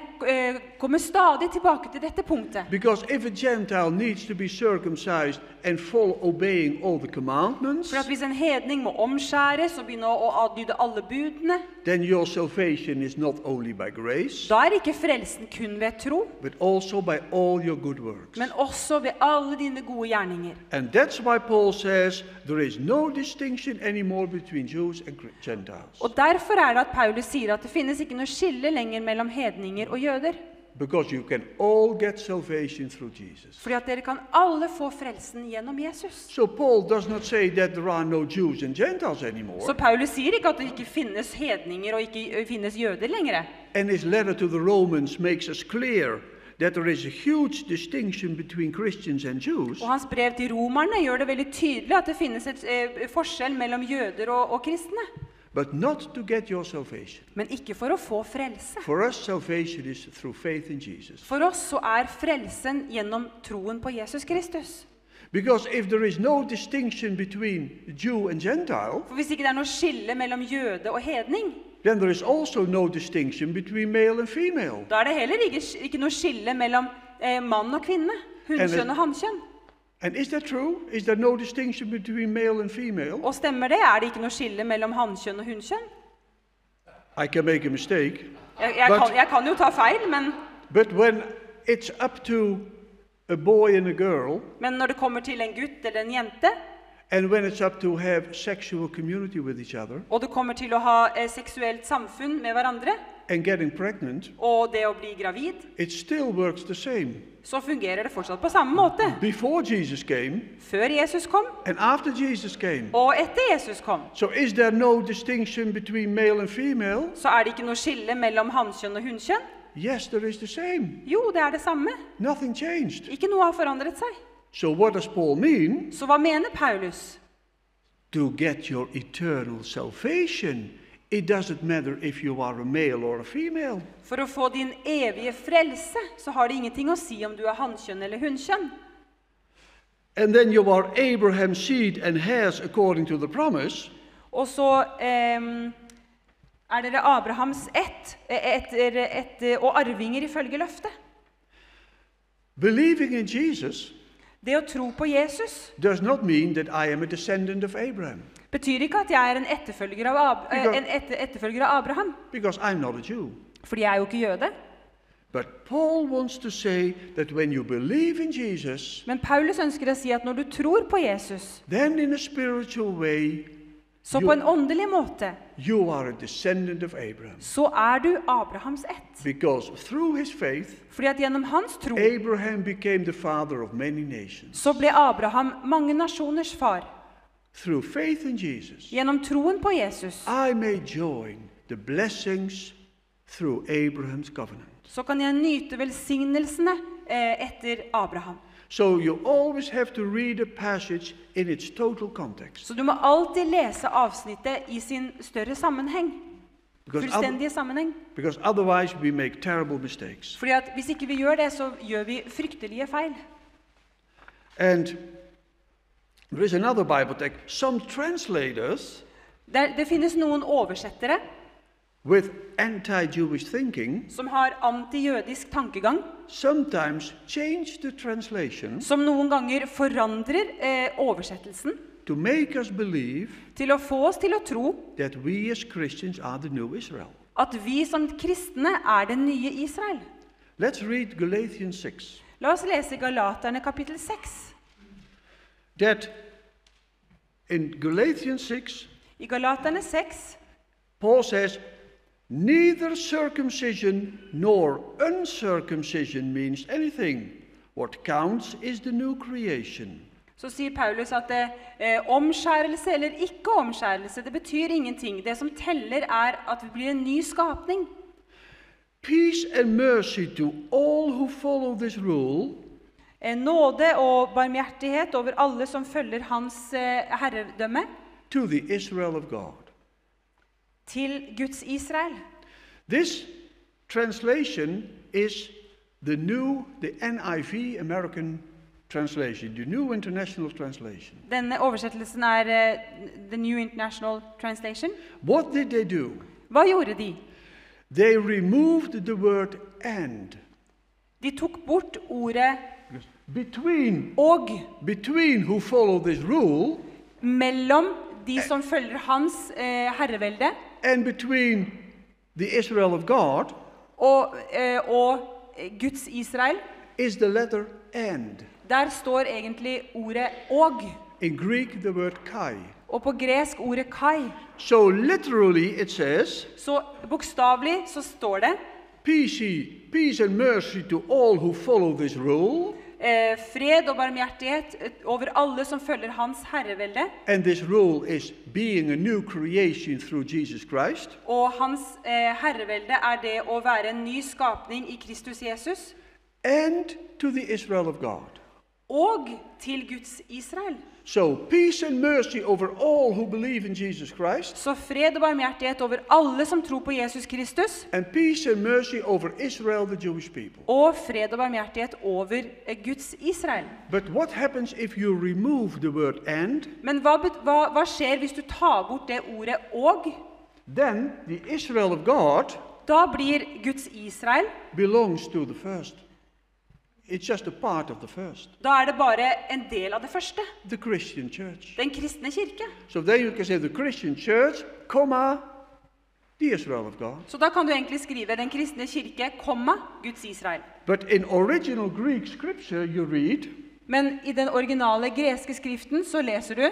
kommer stadig tilbake til dette punktet. Because if a Gentile needs to be circumcised and follow obeying all the commandments, for at hvis en hedning må omskjæres og begynne å adlyde alle budene, then your salvation is not only by grace, da ikke frelsen kun ved tro, but also by all your good works. Men også ved alle dine gode gjerninger. And that's why Paul says there is no distinction anymore between Jews and Gentiles. Og derfor det at Paulus sier at det finnes ikke noe skille lenger mellom hedninger og jøder. Because you can all get salvation through Jesus. Fordi at dere kan alle få frelsen gjennom Jesus. So Paul does not say that there are no Jews and Gentiles anymore. Så Paulus sier ikke at det ikke finnes hedninger og ikke finnes jøder lenger. And his letter to the Romans makes us clear that there is a huge distinction between Christians and Jews. Og hans brev til romerne gjør det veldig tydelig at det finnes et forskjell mellom jøder og kristne. But not to get your salvation. Men ikke for å få frelse. For us salvation is through faith in Jesus. For oss så frelsen gjennom troen på Jesus Kristus. Because if there is no distinction between Jew and Gentile, for hvis ikke det noe skille mellom jøde og hedning, then there is also no distinction between male and female. Da det heller ikke noe skille mellom mann og kvinne, hunnkjønn og hannkjønn. And is that true? Is there no distinction between male and female? Og stemmer det? Det ikke noe skille mellom hannkjønn og hunnkjønn? I can make a mistake. Jeg kan jo ta feil, men... But when it's up to a boy and a girl... Men når det kommer til en gutt eller en jente... And when it's up to have sexual community with each other, og det kommer til å ha seksuelt samfunn med hverandre, and getting pregnant, og det å bli gravid, it still works the same. Så fungerer det fortsatt på samme måte. Before Jesus came, før Jesus kom, and after Jesus came, og etter Jesus kom. So is there no distinction between male and female? Så det ikke noe skille mellom hannkjønn og hunnkjønn? Yes, there is the same. Jo, det det samme. Nothing changed. Ikke noe har forandret seg. So what does Paul mean? Så hva mener Paulus? To get your eternal salvation, it doesn't matter if you are a male or a female. For å få din evige frelse, så har det ingenting å si om du hannkjønn eller hunnkjønn. And then you are Abraham's seed and heirs according to the promise. Og så dere Abrahams ett og arvinger ifølge løftet. Believing in Jesus. Det å tro på Jesus betyr ikke at jeg en etterfølger av Abraham. Fordi jeg jo ikke jøde. Men Paulus ønsker å si at når du tror på Jesus, så på en åndelig måte, så du Abrahams ett. Fordi at gjennom hans tro, så ble Abraham mange nasjoners far. Gjennom troen på Jesus, så kan jeg nyte velsignelsene etter Abraham. So you always have to read a passage in its total context. Så du må alltid läsa avsnittet I sin större sammanhang. Fullstendige sammenheng. Because otherwise we make terrible mistakes. Fordi at hvis ikke vi gjør det, så gjør vi fryktelige feil. And there is another Bible text. Some translators. Det finnes noen oversettere. With anti-Jewish thinking, som har anti-jødisk tankegang, sometimes change the translation, som noen ganger forandrer oversettelsen, to make us believe, til å få oss til å tro, that we as Christians are the new Israel. At vi som kristne er det nye Israel. Let's read Galatians 6. La oss lese Galaterne kapittel 6. That in Galatians 6, i Galaterne 6, Paul says, neither circumcision nor uncircumcision means anything. What counts is the new creation. Så sier Paulus at omskjærelse eller ikke omskjærelse, det betyr ingenting. Det som teller er at vi blir en ny skapning. Peace and mercy to all who follow this rule. Nåde og barmhjertighet over alle som følger hans herredømme. To the Israel of God. Til Guds Israel. This translation is the new, the NIV American translation, the New International Translation. Denne oversettelsen er the New International Translation. What did they do? Hva gjorde de? They removed the word and. De tok bort ordet between og. Between who follow this rule. Mellom de som følger hans herrevelde. And between the Israel of God og Guds Israel is the letter and. Der står egentlig ordet og. In Greek the word kai. Og på gresk ordet kai. So literally it says. Så bokstavelig så står det. Peace and mercy to all who follow this rule. Fred og barmhjertighet over alle som følger hans herrevelde. And this rule is being a new creation through Jesus Christ. Og hans herrevelde er det å være en ny skapning i Kristus Jesus. And to the Israel of God. Og til Guds Israel. So peace and mercy over all who believe in Jesus Christ. Så fred og barmhjertighet over alle som tror på Jesus Kristus. And peace and mercy over Israel, the Jewish people. Og fred og barmhjertighet over Guds Israel. But what happens if you remove the word and? Men hva skjer hvis du tar bort det ordet og? Then the Israel of God. Da blir Guds Israel. Belongs to the first. It's just a part of the first. Da er det bare en del av det første. The Christian Church. Den kristne kirke. So then you can say the Christian Church, comma, the Israel of God. Så da kan du egentlig skrive den kristne kirke, komma, Guds Israel. But in original Greek scripture you read. Men i den originale greske skriften så leser du.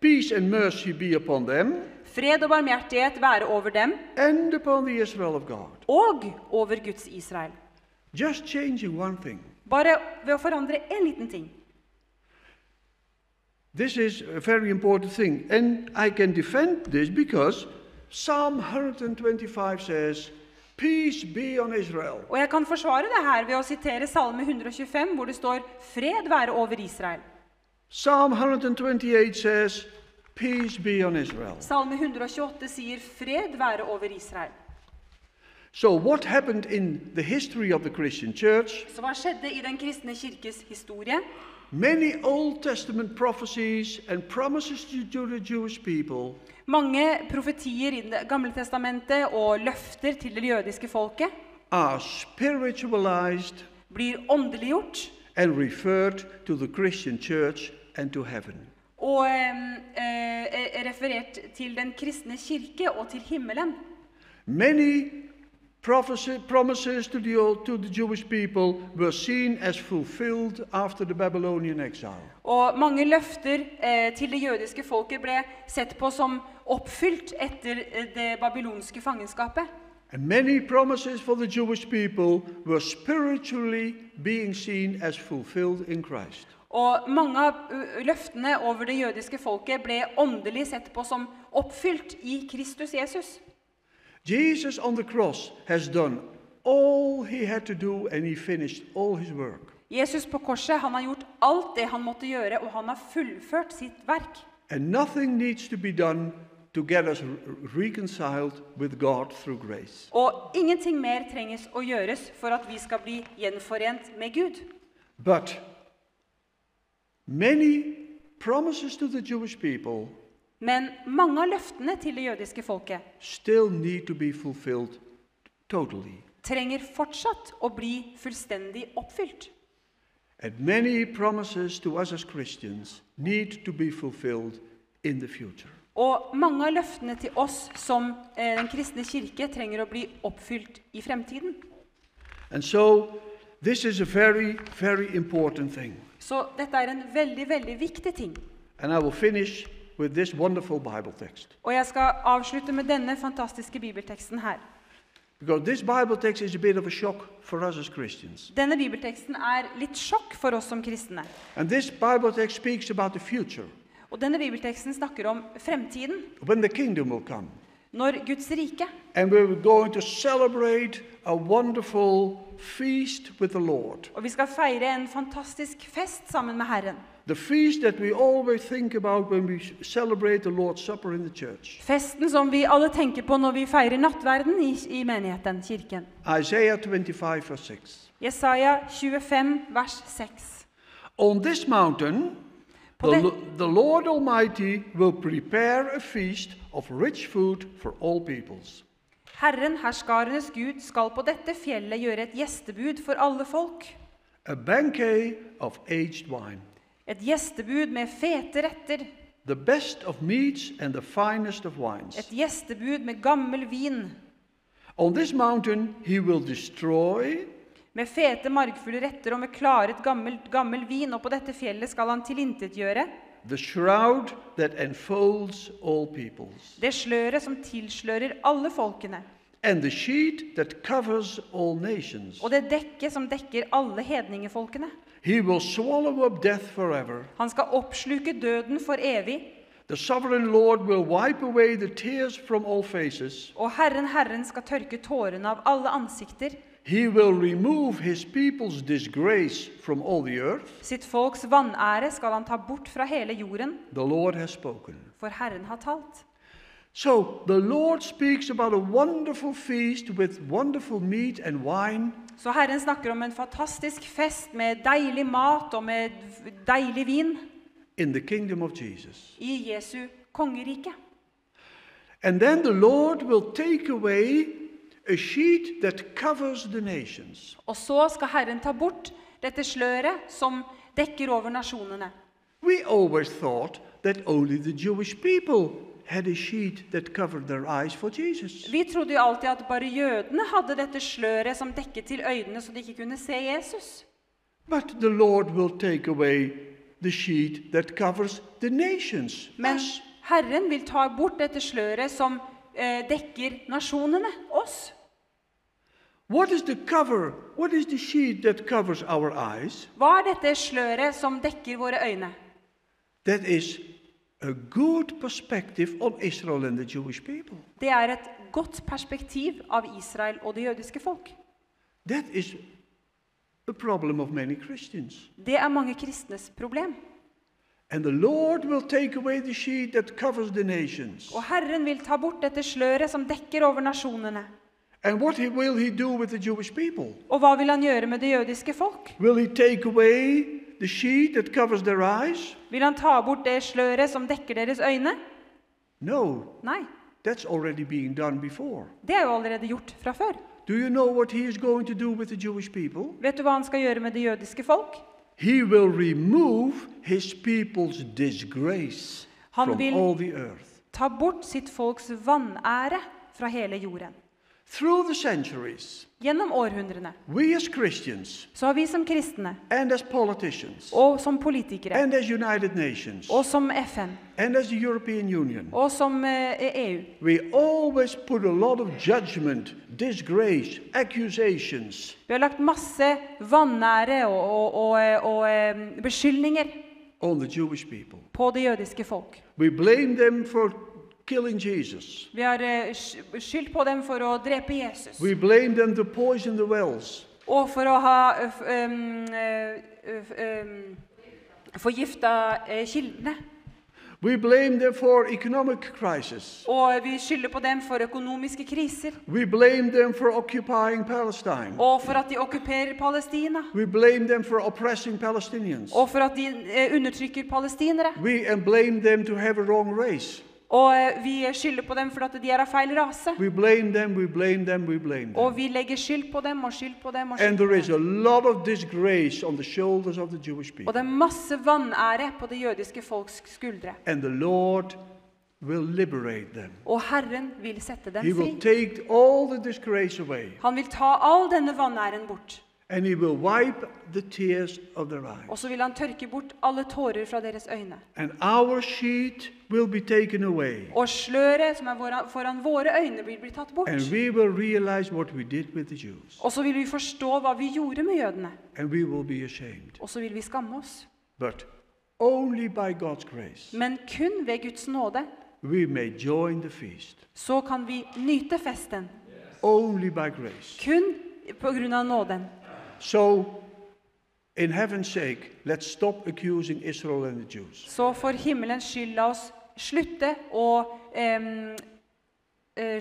Peace and mercy be upon them. Fred og barmhjertighet være over dem. And upon the Israel of God. Og over Guds Israel. Just changing one thing. Bare ved å forandre en liten ting. This is a very important thing, and I can defend this because Psalm 125 says, "Peace be on Israel." Og jeg kan forsvare det her ved å sitere Salme 125, hvor det står, "Fred være over Israel." Psalm 128 says, "Peace be on Israel." Salme 128 sier, "Fred være over Israel." So what happened in the history of the Christian Church? Så vad skedde i den kristne kirkes historia? Many Old Testament prophecies and promises to the Jewish people. Många profetier i det gamla testamentet och löfter till det judiska folket. Are spiritualized. Blir åndeliggjort. And referred to the Christian Church and to heaven. Och refererat till den kristne kirke och till himmelen. Many promises to the Jewish people were seen as fulfilled after the Babylonian exile. Og mange løfter til det jødiske folket ble sett på som oppfylt etter det babylonske fangenskapet. And many promises for the Jewish people were spiritually being seen as fulfilled in Christ. Og mange løftene over det jødiske folket ble åndelig sett på som oppfylt i Kristus Jesus. Jesus on the cross has done all he had to do and he finished all his work. Jesus på korset, han har gjort alt det han måtte gjøre og han har fullført sitt verk. And nothing needs to be done to get us reconciled with God through grace. Og ingenting mer trenges å gjøres for at vi skal bli gjenforent med Gud. But many promises to the Jewish people Men mange av løftene til det jødiske folket still need to be fulfilled totally. Trenger fortsatt å bli fullstendig oppfylt. And many promises to us as Christians need to be fulfilled in the future. Og mange av løftene til oss som den kristne kirke trenger å bli oppfylt I fremtiden. And so this is a very, very important thing. Så dette en veldig, veldig viktig ting. And I will finish with this wonderful Bible text. Og jeg skal avslutte med denne fantastiske bibelteksten her. Because this Bible text is a bit of a shock for us as Christians. Denne bibelteksten litt sjokk for oss som kristne. And this Bible text speaks about the future. Og denne bibelteksten snakker om fremtiden. When the kingdom will come. Når Guds rike. And we're going to celebrate a wonderful feast with the Lord. Og vi skal feire en fantastisk fest sammen med Herren. The feast that we always think about when we celebrate the Lord's Supper in the church. Festen som vi alle tenker på når vi feirer nattverden I menigheten, kirken. Isaiah 25 verse 6. Jesaja 25 vers 6. On this mountain, the Lord Almighty will prepare a feast of rich food for all peoples. Herren, herskarenes Gud, skal på dette fjellet gjøre et gjestebud for alle folk. A banquet of aged wine. Et gjestebud med fete retter. The best of meats and the finest of wines. Et gjestebud med gammel vin. On this mountain he will destroy. Med fete markfulle retter og med klaret gammel vin, og på dette fjellet skal han tilintetgjøre. The shroud that enfolds all peoples. Det sløret som tilslører alle folkene. And the sheet that covers all nations. Og det dekket som dekker alle hedningefolkene. He will swallow up death forever. Han skal oppsluke døden for evig. The sovereign Lord will wipe away the tears from all faces. Og Herren skal tørke tårene av alle ansikter. He will remove his people's disgrace from all the earth. Sitt folks vanære skal han ta bort fra hele jorden. The Lord has spoken. For Herren har talt. So the Lord speaks about a wonderful feast with wonderful meat and wine. Så Herren snakker om en fantastisk fest med deilig mat og med deilig vin. In the kingdom of Jesus. I Jesu kongerike. And then the Lord will take away a sheet that covers the nations. Og så skal Herren ta bort dette sløret som dekker over nasjonene. We always thought that only the Jewish people had a sheet that covered their eyes for Jesus. Vi trodde jo alltid at bare jødene hadde dette sløret som dekket til øynene så de ikke kunne se Jesus. But the Lord will take away the sheet that covers the nations. Men Herren vil ta bort dette sløret som dekker nasjonene, oss. What is the cover? What is the sheet that covers our eyes? Hva dette sløret som dekker våre øyne? That is a good perspective on Israel and the Jewish people. Det et godt perspektiv av Israel og det jødiske folk. That is a problem of many Christians. Det mange kristnes problem. And the Lord will take away the sheet that covers the nations. Og Herren vil ta bort dette sløret som dekker over nasjonene. And what will he do with the Jewish people? Og hva vil han gjøre med det jødiske folk? Will he take away the sheet that covers their eyes? Vil han ta bort det sløret som dekker deres øyne? No. Nei. That's already being done before. Det jo allerede gjort fra før. Do you know what he is going to do with the Jewish people? Vet du hva han skal gjøre med det jødiske folk? He will remove his people's disgrace from all the earth. Ta bort sitt folks vanære fra hele jorden. Through the centuries, gjennom århundrene, we as Christians, så vi som kristne, and as politicians, og som politikere, and as United Nations, og som FN, and as the European Union, og som EU, we always put a lot of judgment, disgrace, accusations. Vi har lagt masse vanære og beskyldninger on the Jewish people. På det jødiske folk. We blame them for killing Jesus. Vi har skyldt på dem for å drepe Jesus. We blame them to poison the wells. Og for å ha forgiftet kildene. We blame them for economic crisis. Og vi skylder på dem for økonomiske kriser. We blame them for occupying Palestine. Og for at de okkuperer Palestina. We blame them for oppressing Palestinians. Og for at de undertrykker palestinere. We blame them to have a wrong race. Og vi skylder på dem for at de av feil rase. We blame them, we blame them, we blame them. Og vi legger skyld på dem og skyld på dem og skyld på dem. And there is a lot of disgrace on the shoulders of the Jewish people. Og det er masse vanære på det jødiske folks skuldre. And the Lord will liberate them. Og Herren vil sette dem fri. He will take all the disgrace away. Han vil ta all denne vanæren bort. And he will wipe the tears of their eyes. Og så vil han tørke bort alle tårer fra deres øyne. And our sheet will be taken away. Og sløret som er foran våre øyne vil bli tatt bort. And we will realize what we did with the Jews. Og så vil vi forstå hva vi gjorde med jødene. And we will be ashamed. Og så vil vi skamme oss. But only by God's grace. Men kun ved Guds nåde. We may join the feast. Så kan vi nyte festen. Only by grace. Kun på grunn av nåden. So, in heaven's sake, let's stop accusing Israel and the Jews. Så for himmelens skyld, la oss slutte å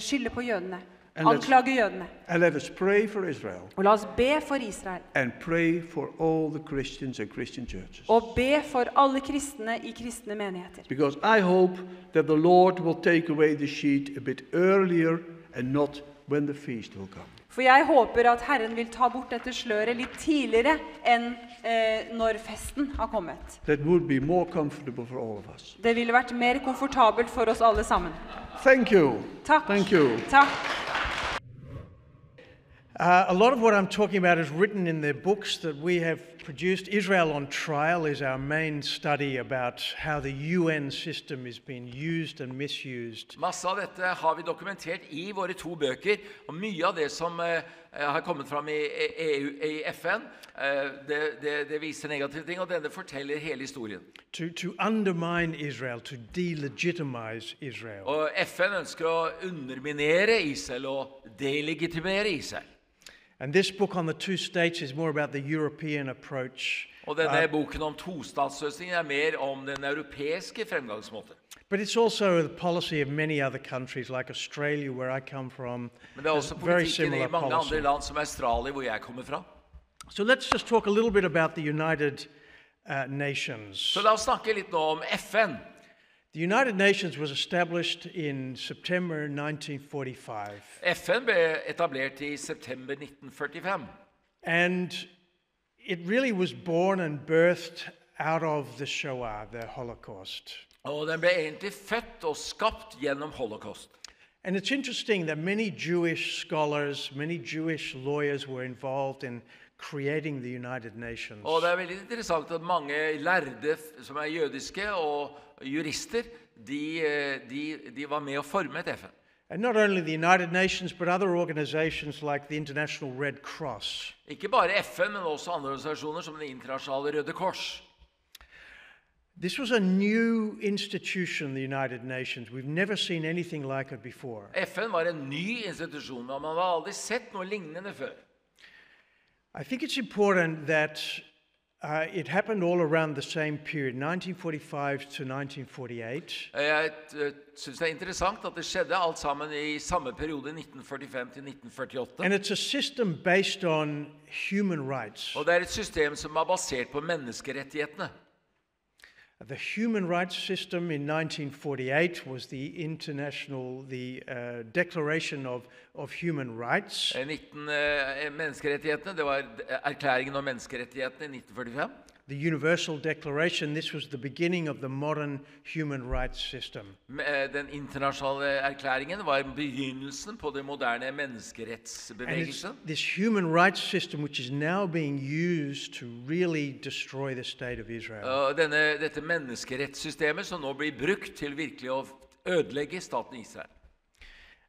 skylde på jødene, anklage jødene. And let us pray for Israel. Og la oss be for Israel. And pray for all the Christians and Christian churches. Og be for alle kristne I kristne menigheter. Because I hope that the Lord will take away the sheet a bit earlier and not when the feast will come. For jeg håper at Herren vil ta bort dette sløret litt tidligere enn når festen har kommet. Det ville vært mer komfortabelt for oss alle sammen. Takk. A lot of what I'm talking about is written in the books that we have produced. Israel on Trial is our main study about how the UN system is being used and misused. Masse av dette har vi dokumentert I våre to bøker, og mye av det som har kommet fram I FN, det viser negative ting, og denne forteller hele historien. To undermine Israel, to delegitimize Israel. Og FN ønsker å underminere Israel og delegitimere Israel. And this book on the two states is more about the European approach. Og denne boken om tostatsløsningen mer om den europeiske fremgangsmåten. But it's also the policy of many other countries, like Australia, where I come from. Men det også politikken I mange andre land, som Australia, hvor jeg kommer fra. So let's just talk a little bit about the United Nations. Så la oss snakke litt nå om FN. The United Nations was established in September 1945. FN ble etablert I september 1945. And it really was born and birthed out of the Shoah, the Holocaust. Og den ble egentlig født og skapt gjennom Holocaust. And it's interesting that many Jewish scholars, many Jewish lawyers were involved in creating the United Nations. Og det veldig interessant at mange lærde som jødiske og jurister, de var med og formet FN. And not only the United Nations, but other organizations like the International Red Cross. Ikke bare FN, men også andre organisasjoner som det internasjonale Røde Kors. This was a new institution, the United Nations. We've never seen anything like it before. FN var en ny institusjon, men man har aldri sett noe lignende før. I think it's important that it happened all around the same period, 1945 to 1948. Jeg synes det interessant at det skjedde alt sammen I samme periode, 1945 til 1948. And it's a system based on human rights. Og det et system som basert på menneskerettighetene. The human rights system in 1948 was the Declaration of Human Rights. Menneskerettighetene, det var erklæringen om menneskerettighetene I 1945. The Universal Declaration, this was the beginning of the modern human rights system. Den internasjonale erklæringen var begynnelsen på den moderne menneskerettsbevegelsen. This human rights system which is now being used to really destroy the state of Israel. Dette menneskerettssystemet som nå blir brukt til virkelig å ødelegge staten Israel.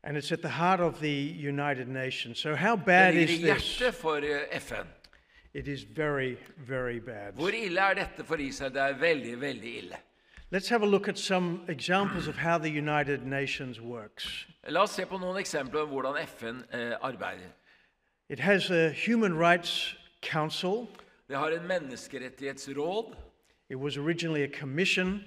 And it's at the heart of the United Nations. So how bad is this? Det hjertet for FN. It is very, very bad. Hvor ille dette for Israel? Det veldig, veldig ille. Let's have a look at some examples of how the United Nations works. La oss se på noen eksempler om hvordan FN arbeider. It has a Human Rights Council. Det har en menneskerettighetsråd. It was originally a commission.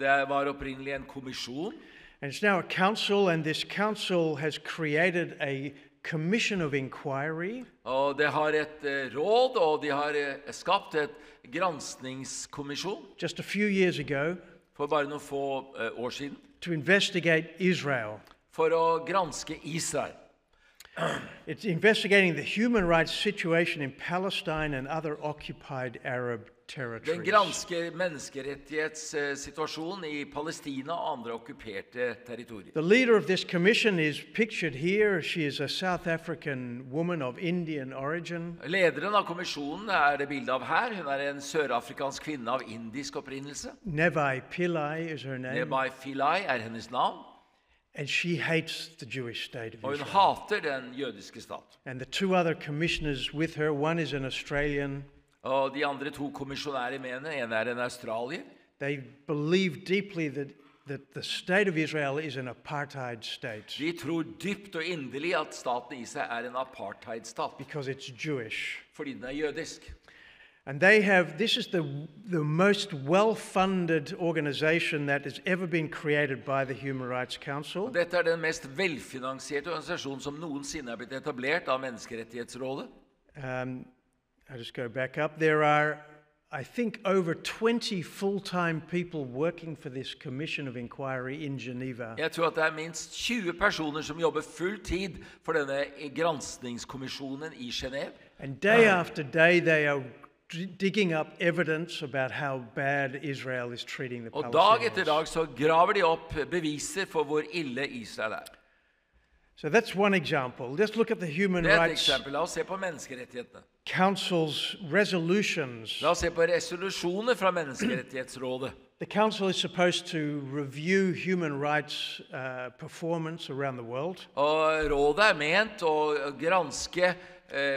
Det var opprinnelig en kommisjon. And it's now a council, and this council has created a commission of inquiry. Og det har et råd, og de har skapt et granskningskommisjon. Just a few years ago. For bare noen få år siden. To investigate Israel. For å granske Israel. It's investigating the human rights situation in Palestine and other occupied Arab territories. Den gransker menneskerettighetssituasjonen I Palestina og andre okkuperte territorier. The leader of this commission is pictured here. She is a South African woman of Indian origin. Lederen av kommisjonen det bildet av her. Hun en sørafrikansk kvinne av indisk opprinnelse. Navi Pillay is her name. Navi Pillay hennes navn. And she hates the Jewish state of Israel. Hater den jødiske stat. And the two other commissioners with her, one is an Australian. Og de andre to kommisjonærer med henne, en en australier. They believe deeply that the state of Israel is an apartheid state. De tror dypt og inderlig at staten Israel en apartheid stat. Because it's Jewish. Fordi den jødisk. And they have, this is the most well-funded organization that has ever been created by the Human Rights Council. Dette den mest velfinansierte organisasjonen som noensinne blitt etablert av Menneskerettighetsrådet. I'll just go back up. There are, I think, over 20 full-time people working for this commission of inquiry in Geneva. Jeg tror at det minst 20 personer som jobber full tid for denne granskningskommisjonen I Genève. And day after day they are digging up evidence about how bad Israel is treating the Palestinians. Og dag etter dag så graver de opp beviser for hvor ille Israel So that's one example. Let's look at the Human Rights Council's resolutions. La oss se på resolusjoner fra Menneskerettighetsrådet. The Council is supposed to review human rights performance around the world. Og rådet ment å granske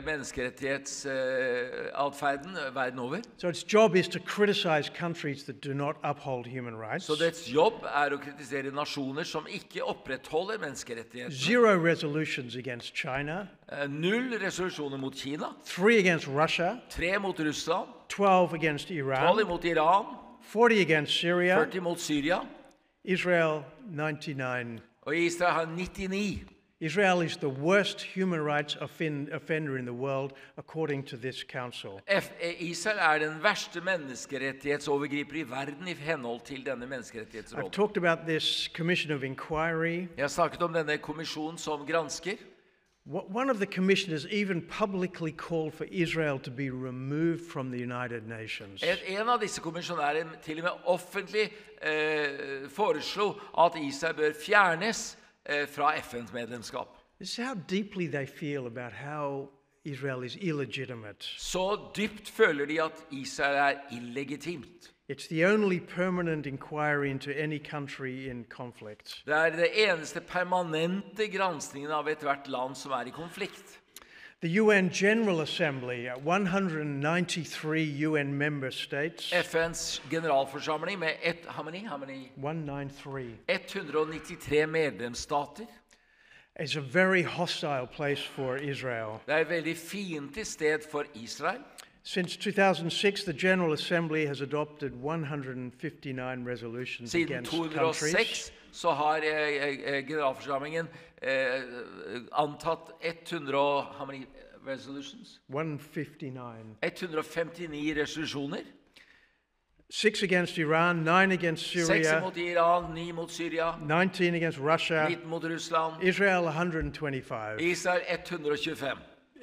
menneskerettighetsatferden verden over. So its job is to criticize countries that do not uphold human rights. Så dets jobb å kritisere nasjoner som ikke opprettholder menneskerettigheter. Zero resolutions against China. Null resolusjoner mot Kina. 3 against Russia. 3 mot Russland. 12 against Iran. 12 mot Iran. 40 against Syria. 40 mot Syria. Israel 99. Og Israel har 99. Israel is the worst human rights offender in the world, according to this council. Israel den verste menneskerettighetsovergriper I verden I henhold til denne menneskerettighetsrådet. I've talked about this commission of inquiry. Jeg snakket om denne kommisjonen som gransker. One of the commissioners even publicly called for Israel to be removed from the United Nations. En av disse kommisjonærer til og med offentlig foreslo at Israel bør fjernes. Fra FNs medlemskap. This is how deeply they feel about how Israel is illegitimate. Så dypt føler de at Israel illegitimt. It's the only permanent inquiry into any country in conflict. Det det eneste permanente granskningen av ethvert land som I konflikt. The UN General Assembly, 193 UN member states. FN's generalforsamling med how many? 193. 193 medlemsstater. It's a very hostile place for Israel. Det et veldig fiendtlig sted for Israel. Since 2006, the General Assembly has adopted 159 resolutions against countries. Siden 2006 så har generalforsamlingen antatt 159 resolusjoner. 6 against Iran, 9 against Syria. 6 mot Iran, 9 mot Syria. 19 against Russia. 19 mot Russland. Israel 125. Israel 125.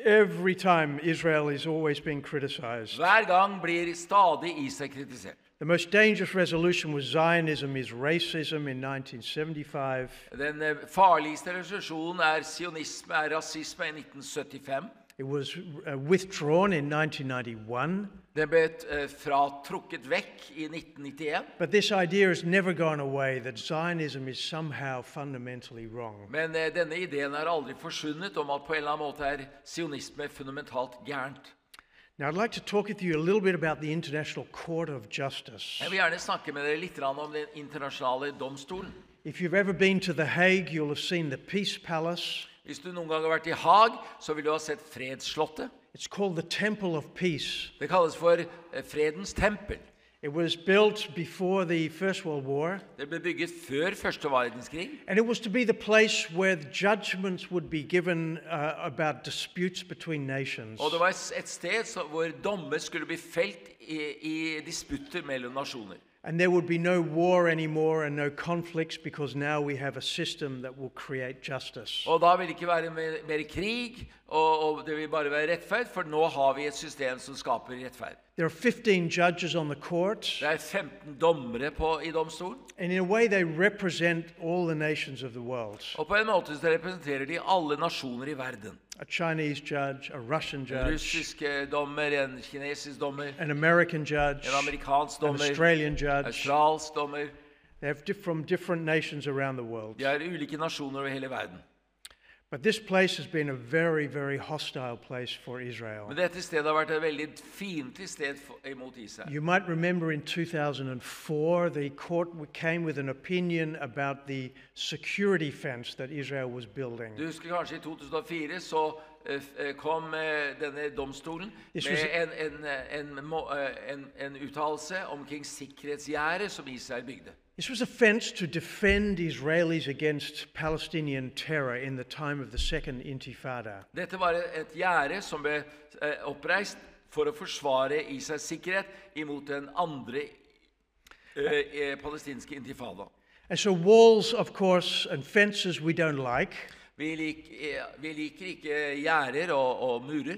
Every time Israel is always being criticized. Hver gang blir stadig Israel kritisert. The most dangerous resolution was Zionism is racism in 1975. Den farligste resolusjonen sionisme rasisme I 1975. It was withdrawn in 1991. Den ble fratrukket vekk I 1991. But this idea has never gone away that Zionism is somehow fundamentally wrong. Men denne ideen aldri forsvunnet om at på en eller annen måte sionisme fundamentalt gærent. Now I'd like to talk with you a little bit about the International Court of Justice. Jeg vil gjerne snakke med dere litt om den internasjonale domstolen. If you've ever been to The Hague, you'll have seen the Peace Palace. Hvis du noen gang har vært I Haag, så vil du ha sett fredsslottet. It's called the Temple of Peace. Det kalles for fredens tempel. It was built before the First World War. Det ble bygget før Første verdenskrig. And it was to be the place where the judgments would be given about disputes between nations. Og det var et sted hvor dommer skulle bli felt I disputter mellom nasjoner. And there would be no war anymore and no conflicts because now we have a system that will create justice. Og da vil det ikke være mer krig, og det vil bare være rettferd, for nå har vi et system som skaper rettferd. There are 15 judges on the court. Det 15 dommere I domstolen. And in a way they represent all the nations of the world. Og på en måte så representerer de alle nasjoner I verden. A Chinese judge, a Russian judge, an American judge, an Australian judge. They're from different nations around the world. But this place has been a very, very hostile place for Israel. You might remember in 2004, the court came with an opinion about the security fence that Israel was building. Du husker kanskje I 2004 så kom denne domstolen med en uttalelse omkring sikkerhetsgjerde som Israel bygde. This was a fence to defend Israelis against Palestinian terror in the time of the Second Intifada. Dette var et gjerde som ble oppreist for å forsvare Israels sikkerhet imot den andre palestinske intifada. And so walls, of course, and fences we don't like. Vi liker ikke gjerder og murer.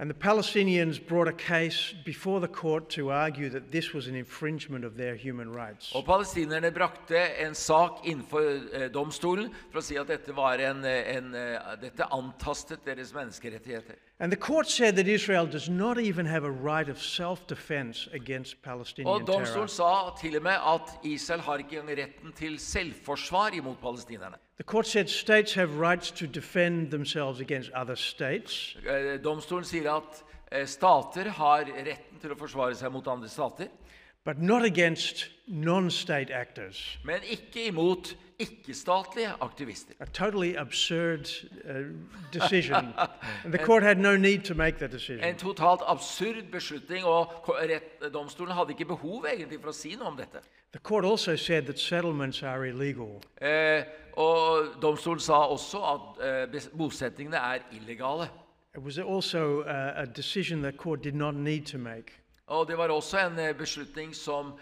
And the Palestinians brought a case before the court to argue that this was an infringement of their human rights. Og palestinerne brakte en sak innenfor domstolen for å si at dette var dette antastet deres menneskerettigheter. And the court said that Israel does not even have a right of self-defense against Palestinian terror. Og domstolen sa til og med at Israel har ikke retten til selvforsvar imot palestinerne. The court said states have rights to defend themselves against other states. Domstolen sier at stater har retten til å forsvare seg mot andre stater. But not against non-state actors. Men ikke imot ikke-statlige aktivister. A totally absurd decision. The court had no need to make that decision. En totalt absurd beslutning, og domstolen hadde ikke behov egentlig for å si noe om dette. The court also said that settlements are illegal. Og domstolen sa også at bosettingene illegale. It was also a decision that court did not need to make. Og det var også en beslutning som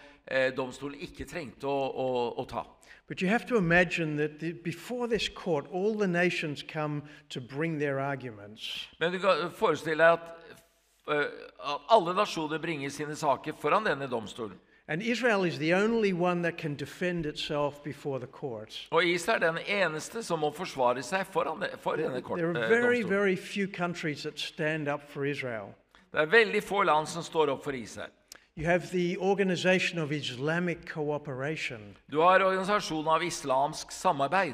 domstolen ikke trengte å ta. But you have to imagine that before this court, all the nations come to bring their arguments. Men du kan forestille deg at alle nasjoner bringer sine saker foran denne domstolen. And Israel is the only one that can defend itself before the court. Og Israel den eneste som må forsvare seg foran denne domstolen. There are very, very few countries that stand up for Israel. Det veldig få land som står opp for Israel. You have the Organization of Islamic Cooperation. Du har organisasjonen av islamsk samarbeid.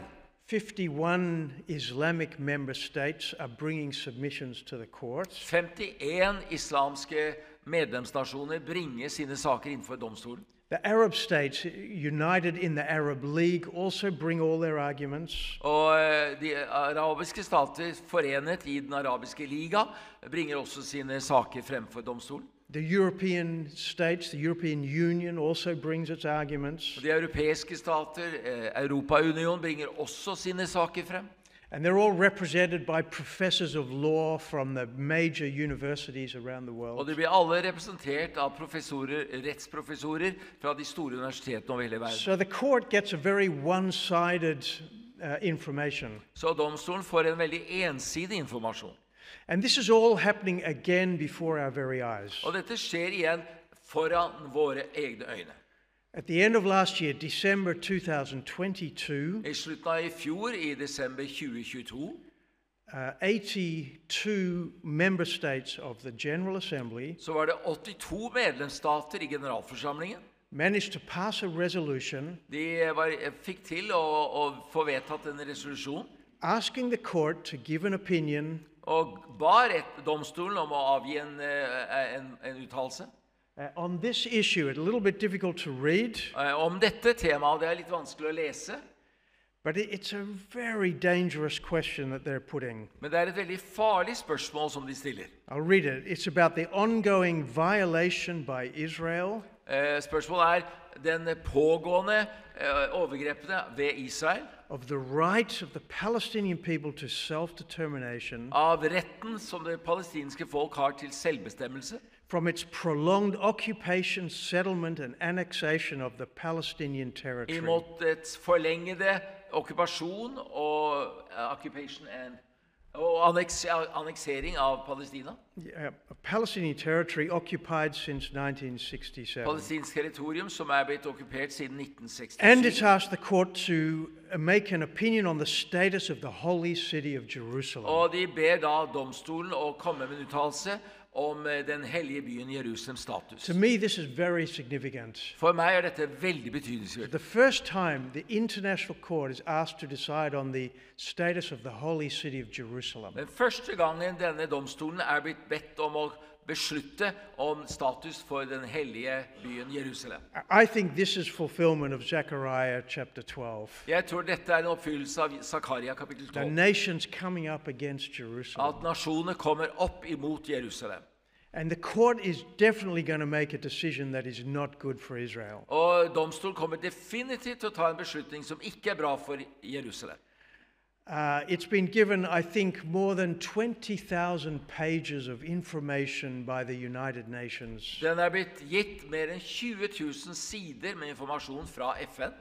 51 Islamic member states are bringing submissions to the court. 51 islamske medlemsnasjoner bringer sine saker innenfor domstolen. The Arab states united in the Arab League also bring all their arguments. Og de arabiske stater forenet I den arabiske liga bringer også sine saker fremfor domstolen. The European states, the European Union also brings its arguments. De europeiske stater, Europaunion bringer også sine saker frem. And they're all represented by professors of law from the major universities around the world. Og de blir alle representert av professorer, rettsprofessorer fra de store universitetene over hele verden. So the court gets a very one-sided information. Så domstolen får en veldig ensidig informasjon. And this is all happening again before our very eyes. Og dette skjer igjen foran våre egne øyne. At the end of last year, December 2022, 82 member states of the General Assembly managed to pass a resolution asking the court to give an opinion on this issue. It's a little bit difficult to read. Om dette temaet, det litt vanskelig å lese. But it's a very dangerous question that they're putting. Men det et veldig farlig spørsmål som de stiller. I'll read it. It's about the ongoing violation by Israel Spørsmålet den pågående overgrepene ved Israel. Of the right of the Palestinian people to self-determination. Av retten som det palestinske folk har til selvbestemmelse. From its prolonged occupation, settlement, and annexation of the Palestinian territory. Imot its forlengede okkupasjon og occupation and annexering av Palestina. Palestinian territory occupied since 1967. Palestinsk territorium som blitt okkupert siden 1967. And it's asked the court to make an opinion on the status of the holy city of Jerusalem. Og de ber da domstolen å komme med en uttalelse om den hellige byen Jerusalems status. To me this is very significant. For meg dette veldig betydningsfullt. The first time the international court is asked to decide on the status of the holy city of Jerusalem. Den første gangen denne domstolen blitt bedt om å beslutte om status for den hellige byen Jerusalem. I think this is fulfillment of Zechariah chapter 12. Jeg tror dette en oppfyllelse av Zakaria kapittel 12. The nations coming up against Jerusalem. At nasjonene kommer opp imot Jerusalem. And the court is definitely going to make a decision that is not good for Israel. Og domstolen kommer definitivt til å ta en beslutning som ikke bra for Jerusalem. It's been given, I think, more than 20,000 pages of information by the United Nations. Den blitt gitt mer enn 20,000 sider med informasjon fra FN.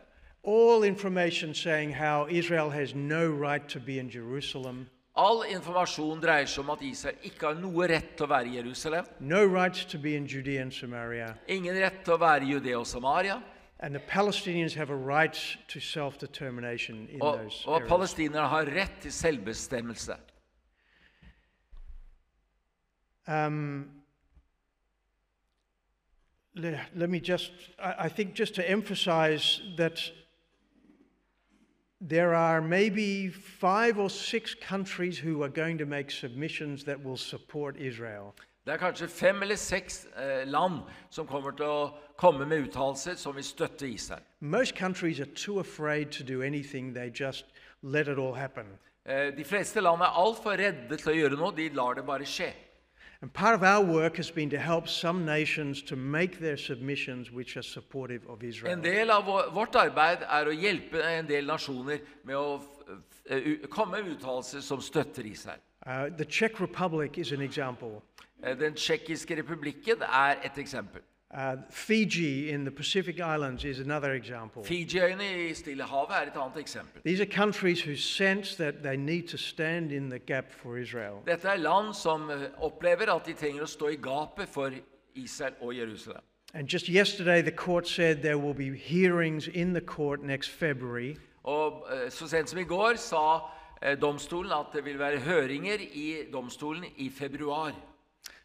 All information saying how Israel has no right to be in Jerusalem. All informasjon dreier seg om at Israel ikke har noe rett til å være I Jerusalem. No right to be in Judea and Samaria. Ingen rett til å være I Judea og Samaria. And the Palestinians have a right to self-determination in those areas. Palestinerne har rett til selvbestemmelse. Let me I think just to emphasize that there are maybe 5 or 6 countries who are going to make submissions that will support Israel. Det kanskje 5 eller 6 land som kommer til å komme med uttalelser som vil støtte Israel. Most countries are too afraid to do anything. They just let it all happen. De fleste land alt for redde til å gjøre noe. De lar det bare skje. And part of our work has been to help some nations to make their submissions which are supportive of Israel. En del av vårt arbeid å hjelpe en del nasjoner med å komme med uttalelser som støtter Israel. The Czech Republic is an example. Den tjekkiske republikken et eksempel. Fiji in the Pacific Islands is another example. Fijiøyene I Stillehavet et annet eksempel. These are countries who sense that they need to stand in the gap for Israel. Dette land som opplever at de trenger å stå I gapet for Israel og Jerusalem. And just yesterday the court said there will be hearings in the court next February. Og så sent som I går sa domstolen at det vil være høringer I domstolen I februar.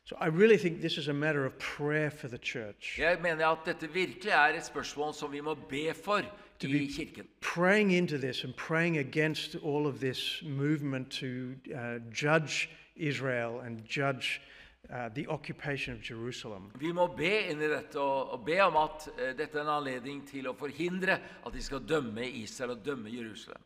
So I really think this is a matter of prayer for the church. Jeg mener at dette virkelig et spørsmål som vi må be for I kirken. Praying into this and praying against all of this movement to judge Israel and judge the occupation of Jerusalem. Vi må be inn I dette og be om at dette en anledning til å forhindre at de skal dømme Israel og dømme Jerusalem.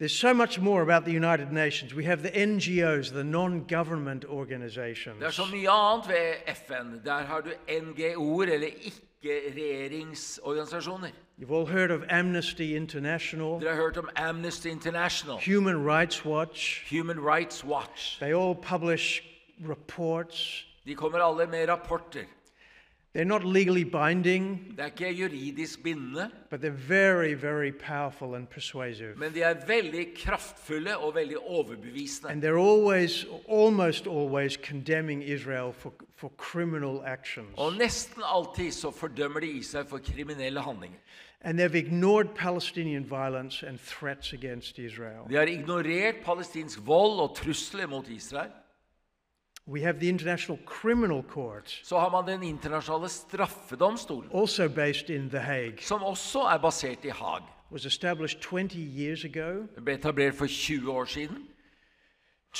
There's so much more about the United Nations. We have the NGOs, the non-government organizations. There's so mye annet ved FN. Der har du NGOer eller ikke-regjeringsorganisasjoner. You've all heard of Amnesty International. Dere har hørt om Amnesty International. Human Rights Watch. Human Rights Watch. They all publish reports. De kommer alle med rapporter. They're not legally binding, det ikke juridisk bindende, but they're very, very powerful and persuasive. Men de veldig kraftfulle og veldig overbevisende. And they're always, almost always, condemning Israel for criminal actions. Og nesten alltid så fordømmer de Israel for kriminelle handlinger. And they've ignored Palestinian violence and threats against Israel. De har ignorert palestinsk vold og trusler mot Israel. We have the International Criminal Court. Så har man den internationella straffedomstolen. Also based in The Hague. Som också är baserat I Haag. Was established 20 years ago. Etablerad för 20 år sedan.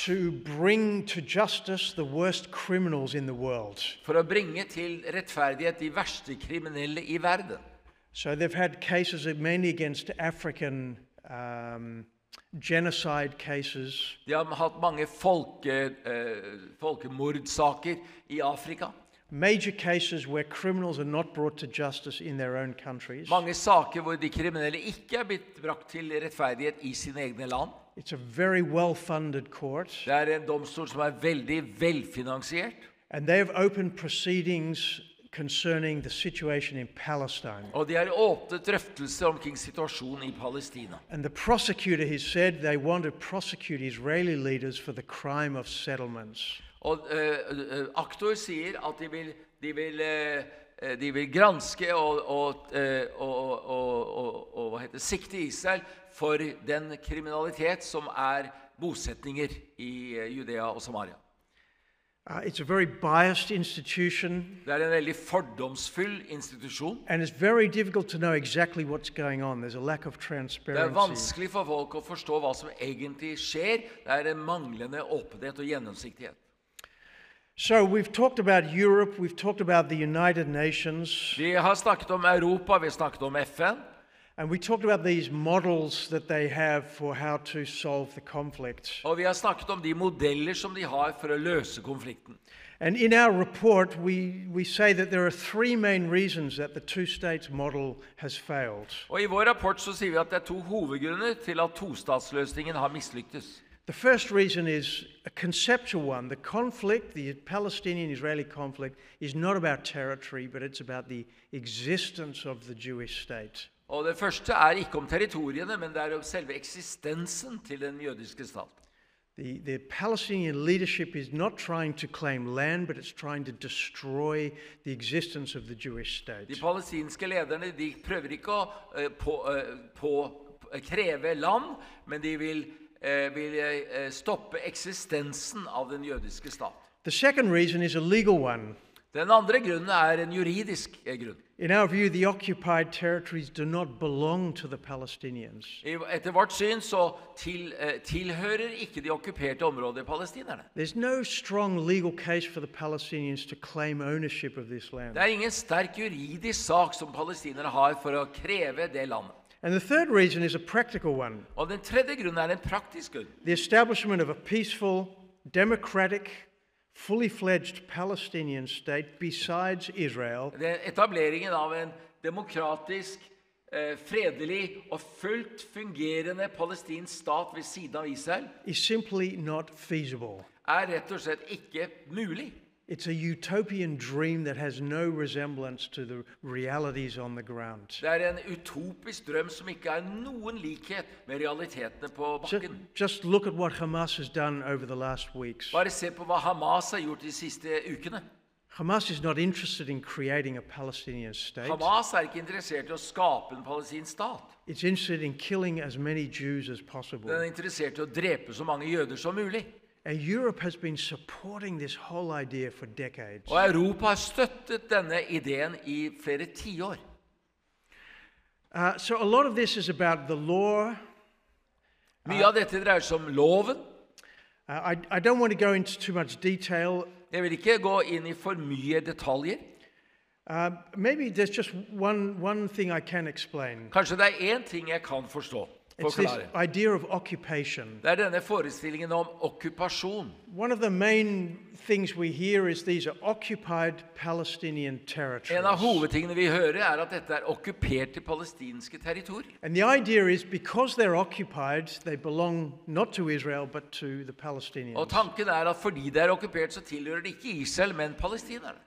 To bring to justice the worst criminals in the world. För att bringa till rättfärdighet de värsta kriminella I världen. So they've had cases mainly against African genocide cases. De har haft mange folkemordsaker I Afrika. major cases where criminals are not brought to justice in their own countries. Mange saker hvor de kriminelle ikke er blitt brakt til rettferdighet I sine egne land. It's a very well-funded court. Det en domstol som veldig velfinansiert. And they have opened proceedings concerning the situation in Palestine. Og de åpnet drøftelser omkring situasjonen I Palestina. And the prosecutor has said they want to prosecute Israeli leaders for the crime of settlements. Og aktor sier at de vil granske og sikte Israel for den kriminalitet som bosetninger I Judea og Samaria. It's a very biased institution. Det en veldig fordomsfull institusjon. And it's very difficult to know exactly what's going on. There's a lack of transparency. Det vanskelig for folk å forstå hva som egentlig skjer. Det en manglende åpenhet og gjennomsiktighet. So we've talked about Europe, we've talked about the United Nations. Vi har snakket om Europa, vi har snakket om FN. And we talked about these models that they have for how to solve the conflict. Og vi har snakket om de modeller som de har for å løse konflikten. And in our report we say that there are three main reasons that the two-states model has failed. Og I vår rapport så sier vi at det to hovedgrunner til at tostatsløsningen har mislyktes. The first reason is a conceptual one. The conflict, the Palestinian-Israeli conflict, is not about territory, but it's about the existence of the Jewish state. Og det første ikke om territoriene, men det om selve eksistensen til den jødiske stat. The Palestinian leadership is not trying to claim land, but it's trying to destroy the existence of the Jewish state. De palestinske lederne, de prøver ikke å kreve land, men de vil stoppe eksistensen av den jødiske stat. The second reason is a legal one. Den andre grunnen en juridisk grunn. In our view, the occupied territories do not belong to the Palestinians. Etter vårt syn så tilhører ikke de okkuperte områdene palestinerne. There's no strong legal case for the Palestinians to claim ownership of this land. Det ingen sterk juridisk sak som palestinerne har for å kreve det landet. And the third reason is a practical one. Og den tredje grunnen en praktisk grunn. The establishment of a peaceful, democratic, fully fledged Palestinian state besides Israel. Etableringen av en demokratisk, fredelig og fullt fungerende palestinsk stat ved siden av Israel is simply not feasible. Rett og slett ikke mulig. It's a utopian dream that has no resemblance to the realities on the ground. Det en utopisk drøm som ikke noen likhet med realitetene på bakken. Just look at what Hamas has done over the last weeks. Bare se på hva Hamas har gjort de siste ukene. Hamas is not interested in creating a Palestinian state. Hamas ikke interessert I å skape en palestinsk stat. It's interested in killing as many Jews as possible. Den interessert I å drepe så mange jøder som mulig. And Europe has been supporting this whole idea for decades. Og Europa har støttet denne ideen I flere tiår. So a lot of this is about the law. Mye av dette dreier seg om loven. I don't want to go into too much detail. Jeg vil ikke gå inn I for mye detaljer. Maybe there's just one thing I can explain. Kanskje det en ting jeg kan forstå. It's this idea of occupation. Det denne forestillingen om okkupasjon. One of the main things we hear is these are occupied Palestinian territories. En av hovedtingene vi hører at dette okkuperte palestinske territorier. And the idea is because they're occupied, they belong not to Israel but to the Palestinians. Og tanken at fordi de okkupert, så tilhører de ikke Israel, men palestinerne.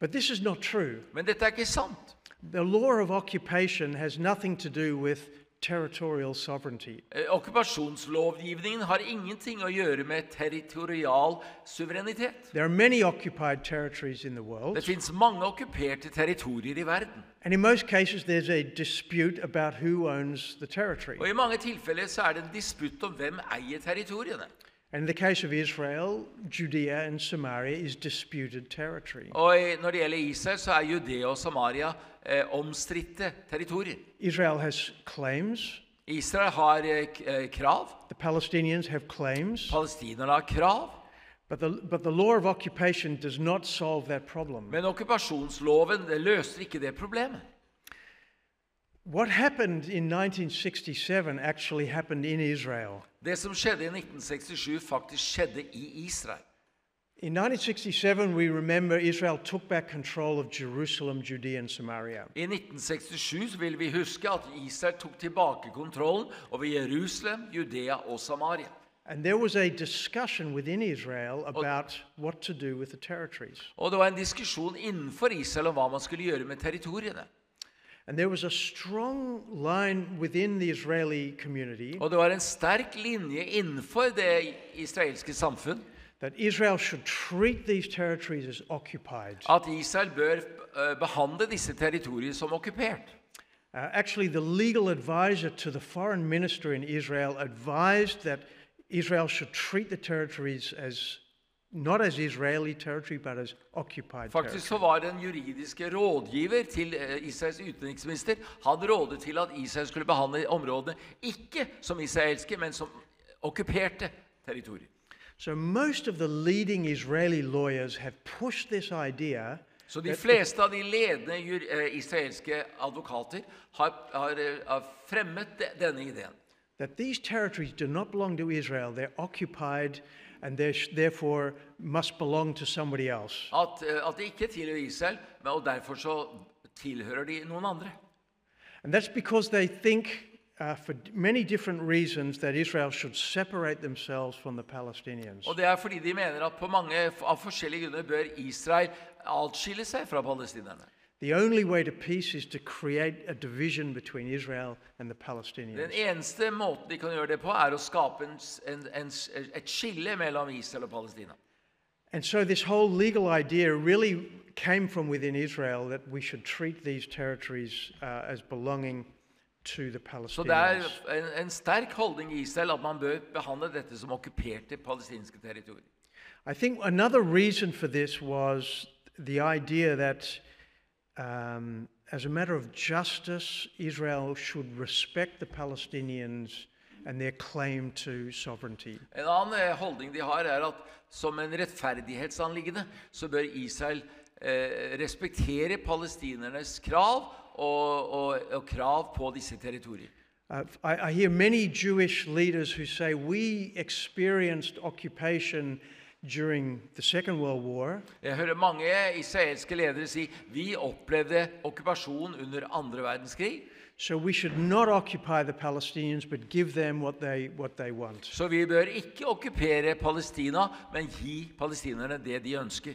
But this is not true. Men dette ikke sant. The law of occupation has nothing to do with territorial sovereignty. Okkupasjonslovgivningen har ingenting å gjøre med territorial suverenitet. There are many occupied territories in the world. Det finnes mange okkuperte territorier I verden. And in most cases there's a dispute about who owns the territory. Og I mange tilfeller så det en disputt om hvem eier territoriene. And in the case of Israel, Judea and Samaria is disputed territory. Og når det gjelder Israel, så Judea og Samaria omstridte territorier. Israel has claims. Israel har krav. The Palestinians have claims. Palestinerne har krav. But the law of occupation does not solve that problem. Men okkupasjonsloven løser ikke det problemet. What happened in 1967 actually happened in Israel. Det som skjedde I 1967 faktisk skjedde I Israel. In 1967, we remember Israel took back control of Jerusalem, Judea and Samaria. I 1967 vil vi huske at Israel tok tilbake kontrollen over Jerusalem, Judea og Samaria. And there was a discussion within Israel about what to do with the territories. Og det var en diskusjon innenfor Israel om hva man skulle gjøre med territoriene. And there was a strong line within the Israeli community. Og det var en sterk linje innenfor det israelske samfunn. That Israel should treat these territories as occupied. At Israel bør behandle disse territorier som okkupert. Actually, the legal advisor to the foreign minister in Israel advised that Israel should treat the territories as not as Israeli territory, but as occupied territory. Faktisk så var den juridiske rådgiver til Israels utenriksminister, han rådet til at Israel skulle behandle områdene ikke som israelske, men som okkuperte territorier. So most of the leading Israeli lawyers have pushed this idea. Så de fleste av de ledende israelske advokater har fremmet denne ideen. That these territories do not belong to Israel, they're occupied and they therefore must belong to somebody else. At de ikke tilhører Israel, og derfor så tilhører de noen andre. And that's because they think for many different reasons that Israel should separate themselves from the Palestinians. Og det fordi de mener at på mange av forskjellige grunner bør Israel adskille seg fra palestinerne. The only way to peace is to create a division between Israel and the Palestinians. Den eneste måten de kan gjøre det på å skape et skille mellom Israel og Palestina. And so this whole legal idea really came from within Israel that we should treat these territories as belonging to the Palestinians. Så det en sterk holdning I Israel at man bør behandle dette som okkuperte palestinske territorier. I think another reason for this was the idea that as a matter of justice, Israel should respect the Palestinians and their claim to sovereignty. En annen holdning de har at som en rettferdighetsanliggende så bør Israel respektere palestinernes krav og krav på disse territorier. I hear many Jewish leaders who say we experienced occupation during the Second World War. Jeg hører mange israelske ledere si vi opplevde okkupasjon under andre verdenskrig. So we should not occupy the Palestinians, but give them what they want. Så vi bør ikke okkupere Palestina, men gi palestinerne det de ønsker.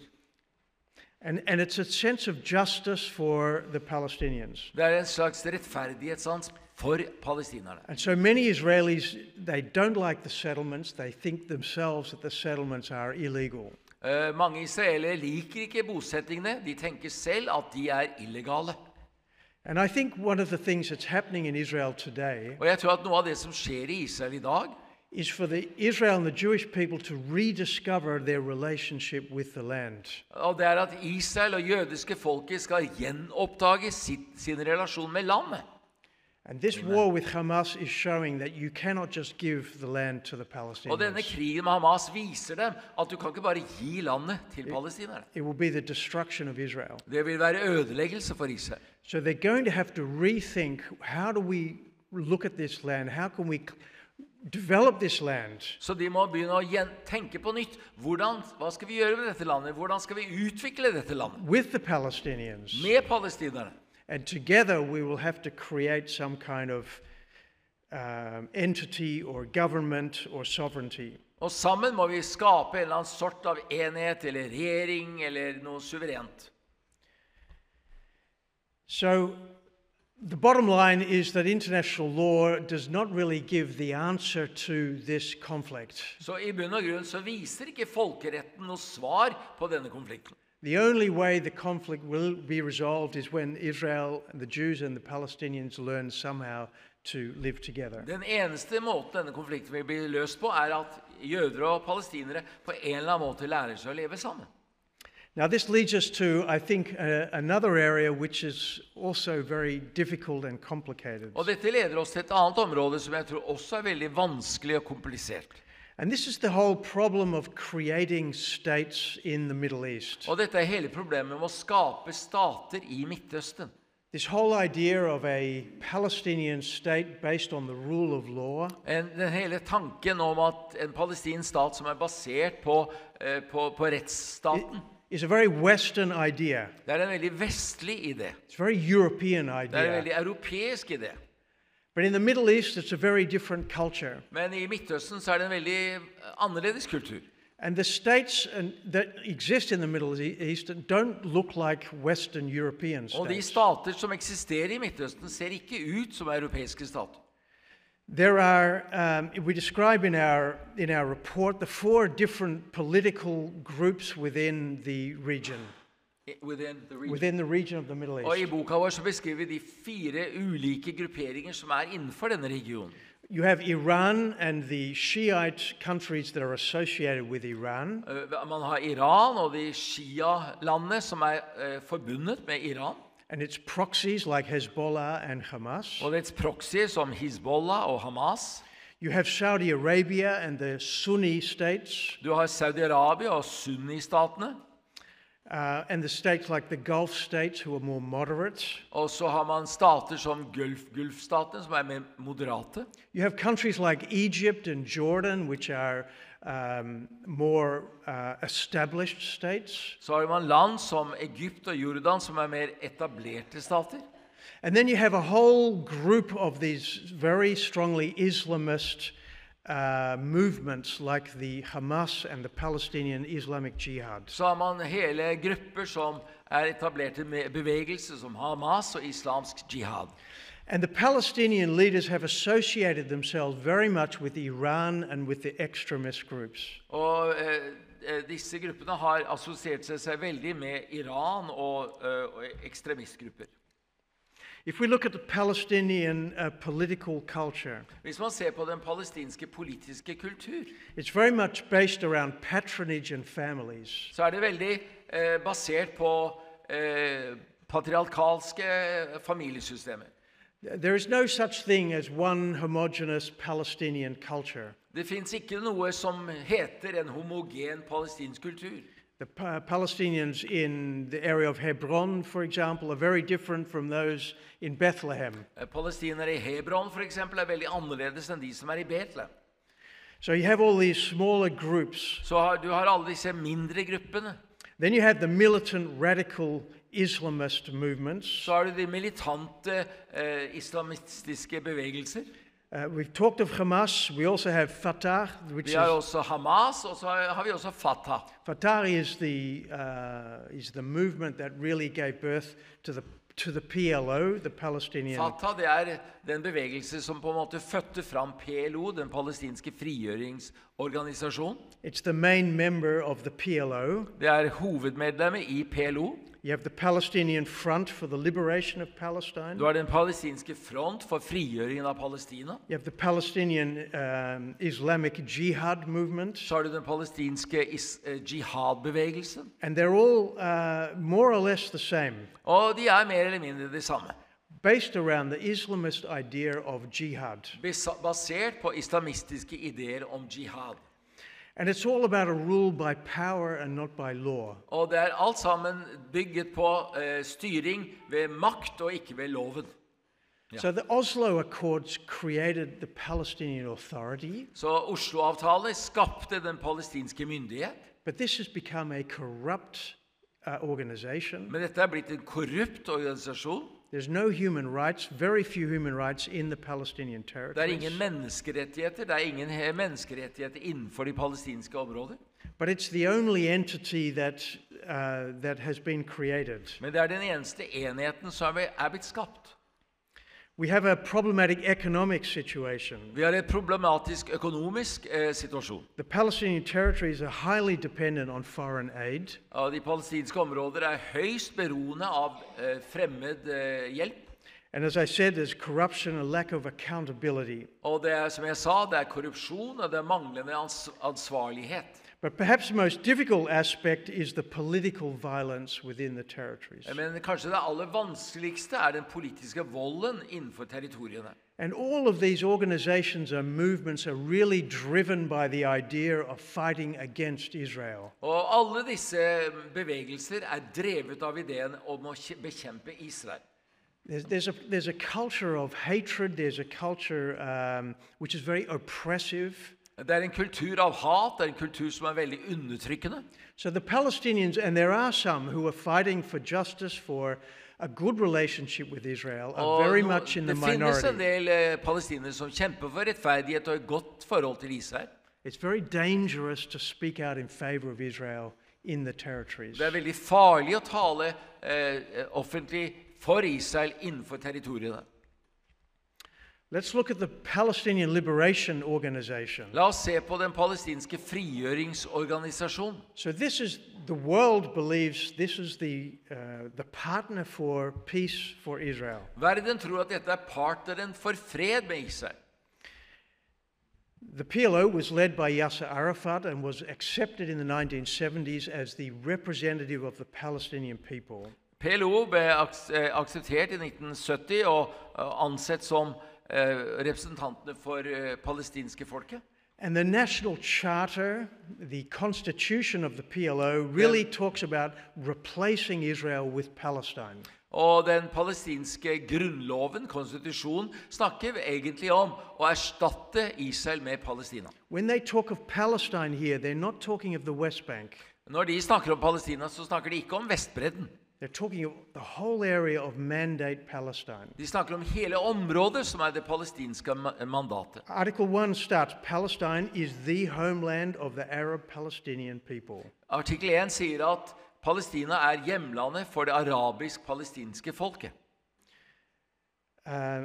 And it's a sense of justice for the Palestinians. Det en slags rettferdighetssans for palestinerne. And so many Israelis, they don't like the settlements. They think themselves that the settlements are illegal. Mange israelere liker ikke bosettingene. De tenker selv at de illegale. And I think one of the things that's happening in Israel today. Og jeg tror at noe av det som skjer I Israel I dag. Is for the Israel and the Jewish people to rediscover their relationship with the land. Og det at Israel og jødiske folket skal gjenoppdage sin relasjon med landet. And this war with Hamas is showing that you cannot just give the land to the Palestinians. Og denne krigen med Hamas viser dem at du kan ikke bare gi landet til palestinerne. It will be the destruction of Israel. Det vil være ødeleggelse for Israel. So they're going to have to rethink how do we look at this land? How can we develop this land? Så de må begynne å tenke på nytt. Hva skal vi gjøre med dette landet? Hvordan skal vi utvikle dette landet? With the Palestinians. Med palestinerne. And together we will have to create some kind of entity or government or sovereignty. Og sammen må vi skape en eller annen sort av enhet eller regjering eller noe suverent. So the bottom line is that international law does not really give the answer to this conflict. Så I bunn og grunn så viser ikke folkeretten noe svar på denne konflikten. The only way the conflict will be resolved is when Israel, the Jews and the Palestinians learn somehow to live together. Den eneste måten denne konflikten vil bli løst på at jøder og palestinere på en eller annen måte lærer seg å leve sammen. Now this leads us to, I think, another area which is also very difficult and complicated. Og dette leder oss til et annet område som jeg tror også veldig vanskelig og komplisert. And this is the whole problem of creating states in the Middle East. Og dette hele problemet med å skape stater I Midtøsten. This whole idea of a Palestinian state based on the rule of law. Den hele tanken om at en palestinsk stat som basert på rettsstaten. Is a very Western idea. Det en veldig vestlig idé. It's a very European idea. Det en veldig europeisk idé. But in the Middle East, it's a very different culture. Men I Midtøsten så det en veldig annerledes kultur. And the states that exist in the Middle East don't look like Western European states. Og de stater som eksisterer I Midtøsten ser ikke ut som europeiske stater. There are, we describe in our report, the four different political groups within the region. Within the region of the Middle East. Og I boka vår så beskriver vi de fire ulike grupperinger som innenfor denne regionen. You have Iran and the Shiite countries that are associated with Iran. Man har Iran og de Shia-landene som forbundet med Iran. And its proxies like Hezbollah and Hamas. Og dets proxier som Hezbollah og Hamas. You have Saudi Arabia and the Sunni states. Du har Saudi-Arabia og Sunni-statene. And the states like the Gulf states who are more moderate. Og så har man stater som Gulfstatene som mer moderate. You have countries like Egypt and Jordan which are more established states. Så har man land som Egypt og Jordan som mer etablerte stater. And then you have a whole group of these very strongly Islamist movements like the Hamas and the Palestinian Islamic Jihad. Så har man hele grupper som etablerte med bevegelser som Hamas og islamsk jihad. And the Palestinian leaders have associated themselves very much with Iran and with the extremist groups. Og disse gruppene har assosiert seg veldig med Iran og ekstremistgrupper. If we look at the Palestinian political culture, hvis man ser på den palestinske politiske kultur, it's very much based around patronage and families. Så det veldig basert på patriarkalske familiesystemer. There is no such thing as one homogeneous Palestinian culture. Det finnes ikke noe som heter en homogen palestinsk kultur. The Palestinians in the area of Hebron, for example, are very different from those in Bethlehem. Palestinere I Hebron, for example, veldig annerledes enn de som I Bethlehem. So you have all these smaller groups. Så du har alle disse mindre gruppene. Then you have the militant radical Islamist movements. Så har du de militante islamistiske bevegelser. We've talked of Hamas. We also have Fatah, which is also Hamas. Also, have we also Fatah? Fatah is the movement that really gave birth to the PLO, the Palestinian. Fatah, det den bevegelse som på en måte fødte fram PLO, den palestinske frigjøringsorganisasjonen. It's the main member of the PLO. Det hovedmedlemmet I PLO. You have the Palestinian Front for the Liberation of Palestine. Du har den palestinske front for frigjøringen av Palestina. You have the Palestinian Islamic Jihad movement. Så har du den palestinske jihad-bevegelsen. And they're all more or less the same. Og de mer eller mindre det samme. Based around the Islamist idea of jihad. Basert på islamistiske ideer om jihad. And it's all about a rule by power and not by law. Og det alt sammen bygget på styring ved makt og ikke ved loven. So the Oslo Accords created the Palestinian Authority. Så Oslo-avtalen skapte den palestinske myndighet. But this has become a corrupt organization. Men dette blitt en korrupt organisasjon. There's no human rights, very few human rights in the Palestinian territories. Det ingen menneskerettigheter, det ingen menneskerettigheter innenfor de palestinske områder. But it's the only entity that has been created. Men det den eneste enheten som blitt skapt. We have a problematic economic situation. Vi har en problematisk økonomisk situasjon. The Palestinian territories are highly dependent on foreign aid. De palestinske områder høyst beroende av fremmed hjelp. And as I said, there's corruption and lack of accountability. Og det som jeg sa, det korrupsjon og det manglende ansvarlighet. But perhaps the most difficult aspect is the political violence within the territories. Men kanskje det aller vanskeligste den politiske volden innenfor territoriene. And all of these organizations and movements are really driven by the idea of fighting against Israel. Og alle disse bevegelser drevet av ideen om å bekjempe Israel. There's a culture of hatred. There's a culture which is very oppressive. Det en kultur av hat, det en kultur som veldig undertrykkende. So the Palestinians, and there are some who are fighting for justice, for a good relationship with Israel, are very much in the minority. En del palestinere som kjemper for rettferdighet og et godt forhold til Israel. It's very dangerous to speak out in favor of Israel in the territories. Det veldig farlig å tale offentlig for Israel innenfor territoriene. Let's look at the Palestinian Liberation Organization. La oss se på den palestinske frigjøringsorganisasjonen. So this is, the world believes this is the partner for peace for Israel. Verden tror at dette partneren for fred med Israel. The PLO was led by Yasser Arafat and was accepted in the 1970s as the representative of the Palestinian people. PLO ble akseptert I 1970 og ansett som representantene for palestinske folket. And the National Charter, the Constitution of the PLO, really talks about replacing Israel with Palestine. Og den palestinske grunnloven, konstitusjonen, snakker egentlig om å erstatte Israel med Palestina. When they talk of Palestine here, they're not talking of the West Bank. Når de snakker om Palestina, så snakker de ikke om Vestbredden. They're talking of the whole area of Mandate Palestine. De snakker om hele området som det palestinske mandatet. Article 1 starts, Palestine is the homeland of the Arab Palestinian people. Artikel 1 sier at Palestina hjemlandet for det arabisk-palestinske folket.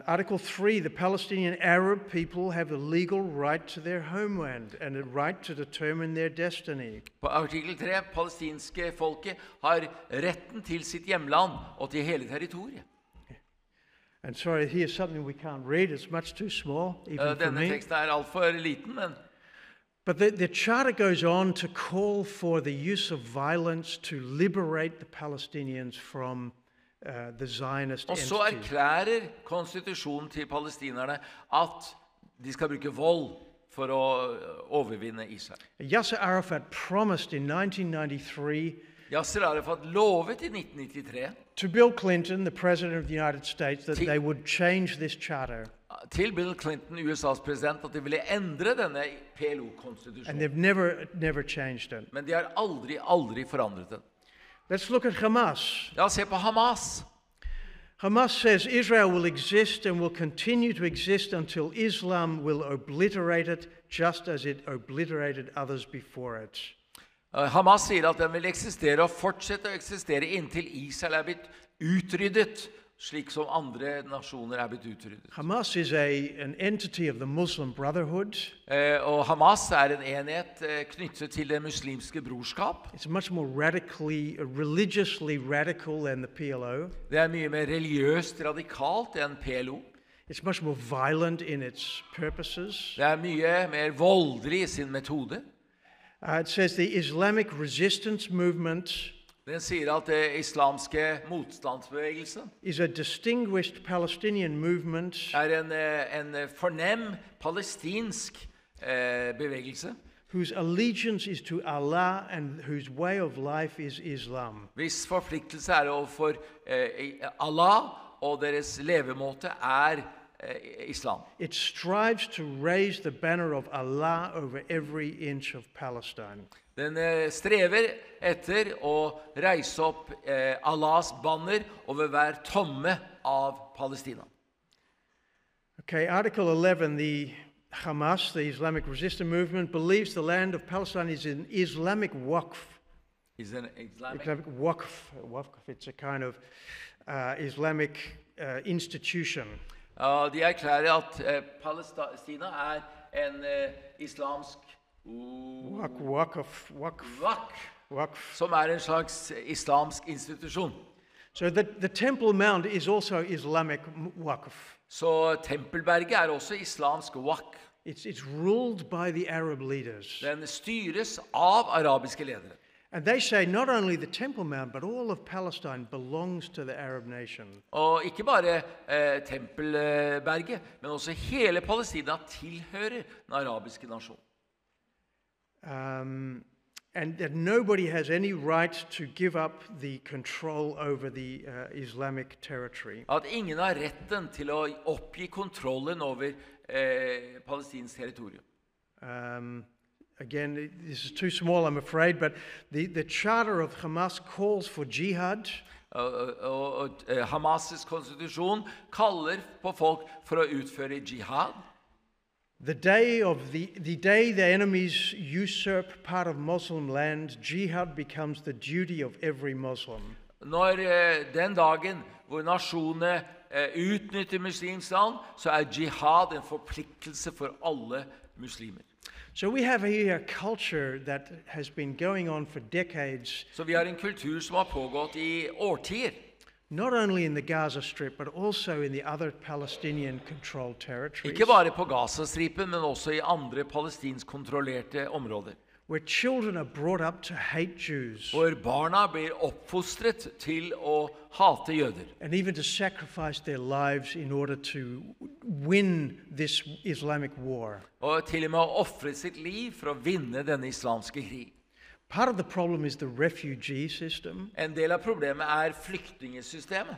Article 3, the Palestinian Arab people have a legal right to their homeland and a right to determine their destiny. Artikel 3, palestinske folket har retten til sitt hjemland og til hele territoriet. And sorry, here's something we can't read. It's much too small, even for me. Denne teksten alt for liten, men. But the charter goes on to call for the use of violence to liberate the Palestinians from the Zionist entity. Og så erklærer konstitusjonen til palestinerne at de skal bruke vold for å overvinne Israel. Yasser Arafat promised in 1993. Yasser Arafat lovet I 1993. To Bill Clinton, the President of the United States, that they would change this charter. Til Bill Clinton, USAs president, at de ville endre denne PLO-konstitusjonen. And they've never changed it. Men de har aldri forandret den. Let's look at Hamas. La oss se på Hamas. Hamas says Israel will exist and will continue to exist until Islam will obliterate it, just as it obliterated others before it. Hamas sier at den vil eksistere og fortsette å eksistere inntil Israel blitt utryddet, slik som andre nasjoner blitt utryddet. Hamas is an entity of the Muslim Brotherhood. Og Hamas en enhet knyttet til det muslimske brorskap. It's much more radically, religiously radical than the PLO. Det mye mer religiøst radikalt enn PLO. It's much more violent in its purposes. Det mye mer voldelig I sin metode. It says the Islamic resistance movement. Den sier at det islamske motstandsbevegelsen en fornem palestinsk bevegelse hvis forpliktelse overfor Allah og deres levemåte Islam. It strives to raise the banner of Allah over every inch of Palestine. Den strever etter å reise opp Allahs banner over hver tomme av Palestina. Okay, Article 11, the Hamas, the Islamic Resistance Movement, believes the land of Palestine is an Islamic waqf. Is an Islamic waqf? It's a kind of Islamic institution. De erklærer at Palestina en islamsk waqf, som en slags islamsk institusjon. So the Temple Mount is also Islamic waqf. Så Tempelberget også islamsk waqf. It's ruled by the Arab leaders. Den styres av arabiske ledere. And they say not only the Temple Mount, but all of Palestine belongs to the Arab nation. Og ikke bare Tempelberget, men også hele Palestina tilhører den arabiske nasjonen. and that nobody has any right to give up the control over the Islamic territory. Att ingen har rätten till att uppge kontrollen över palestinskt territorium. Again, this is too small, I'm afraid, but the charter of Hamas calls for jihad. Hamas' konstitution kallar på folk för att utföra jihad. The day the enemies usurp part of Muslim land, jihad becomes the duty of every Muslim. När den dagen vår nationen utnyttjar muslimsk land, så är jihad en förpliktelse för alla muslimer. So we have here a culture that has been going on for decades. Så vi har en kultur som har pågått I årtier. Not only in the Gaza Strip, but also in the other Palestinian-controlled territories. Ikke bare på Gazastripen, men også I andre palestinsk-kontrollerte områder. Where children are brought up to hate Jews. Hvor barna blir oppfostret til å hate jøder. And even to sacrifice their lives in order to win this Islamic war. Og til og med å offre sitt liv for å vinne denne islamske krig. Part of the problem is the refugee system. En del av problemet flyktingsystemet.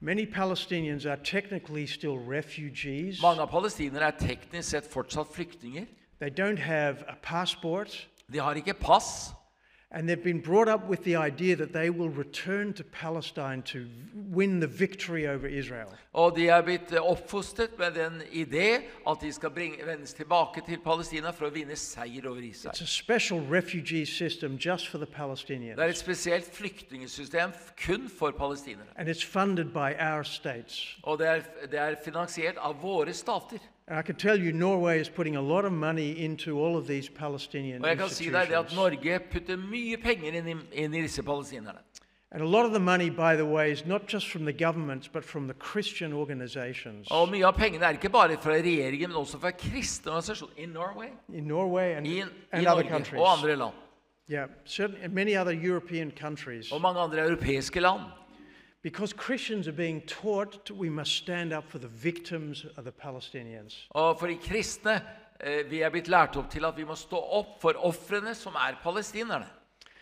Many Palestinians are technically still refugees. Mange palestinere teknisk sett fortsatt flyktinger. They don't have a passport. De har ikke pass. And they've been brought up with the idea that they will return to Palestine to win the victory over Israel. Og de blitt oppfostret med den idé at de skal vendes tilbake til Palestina for å vinne seier over Israel. It's a special refugee system just for the Palestinians. Det et spesielt flyktingsystem kun for palestinere. And it's funded by our states. Og det finansiert av våre stater. And I can tell you Norway is putting a lot of money into all of these Palestinian institutions. And a lot of the money, by the way, is not just from the governments, but from the Christian organizations. In Norway and other countries. Yeah, certainly, and many other European countries. Because Christians are being taught, we must stand up for the victims of the Palestinians. Og for de kristne, vi blitt lært opp til at vi må stå opp for ofrene som palestinerne.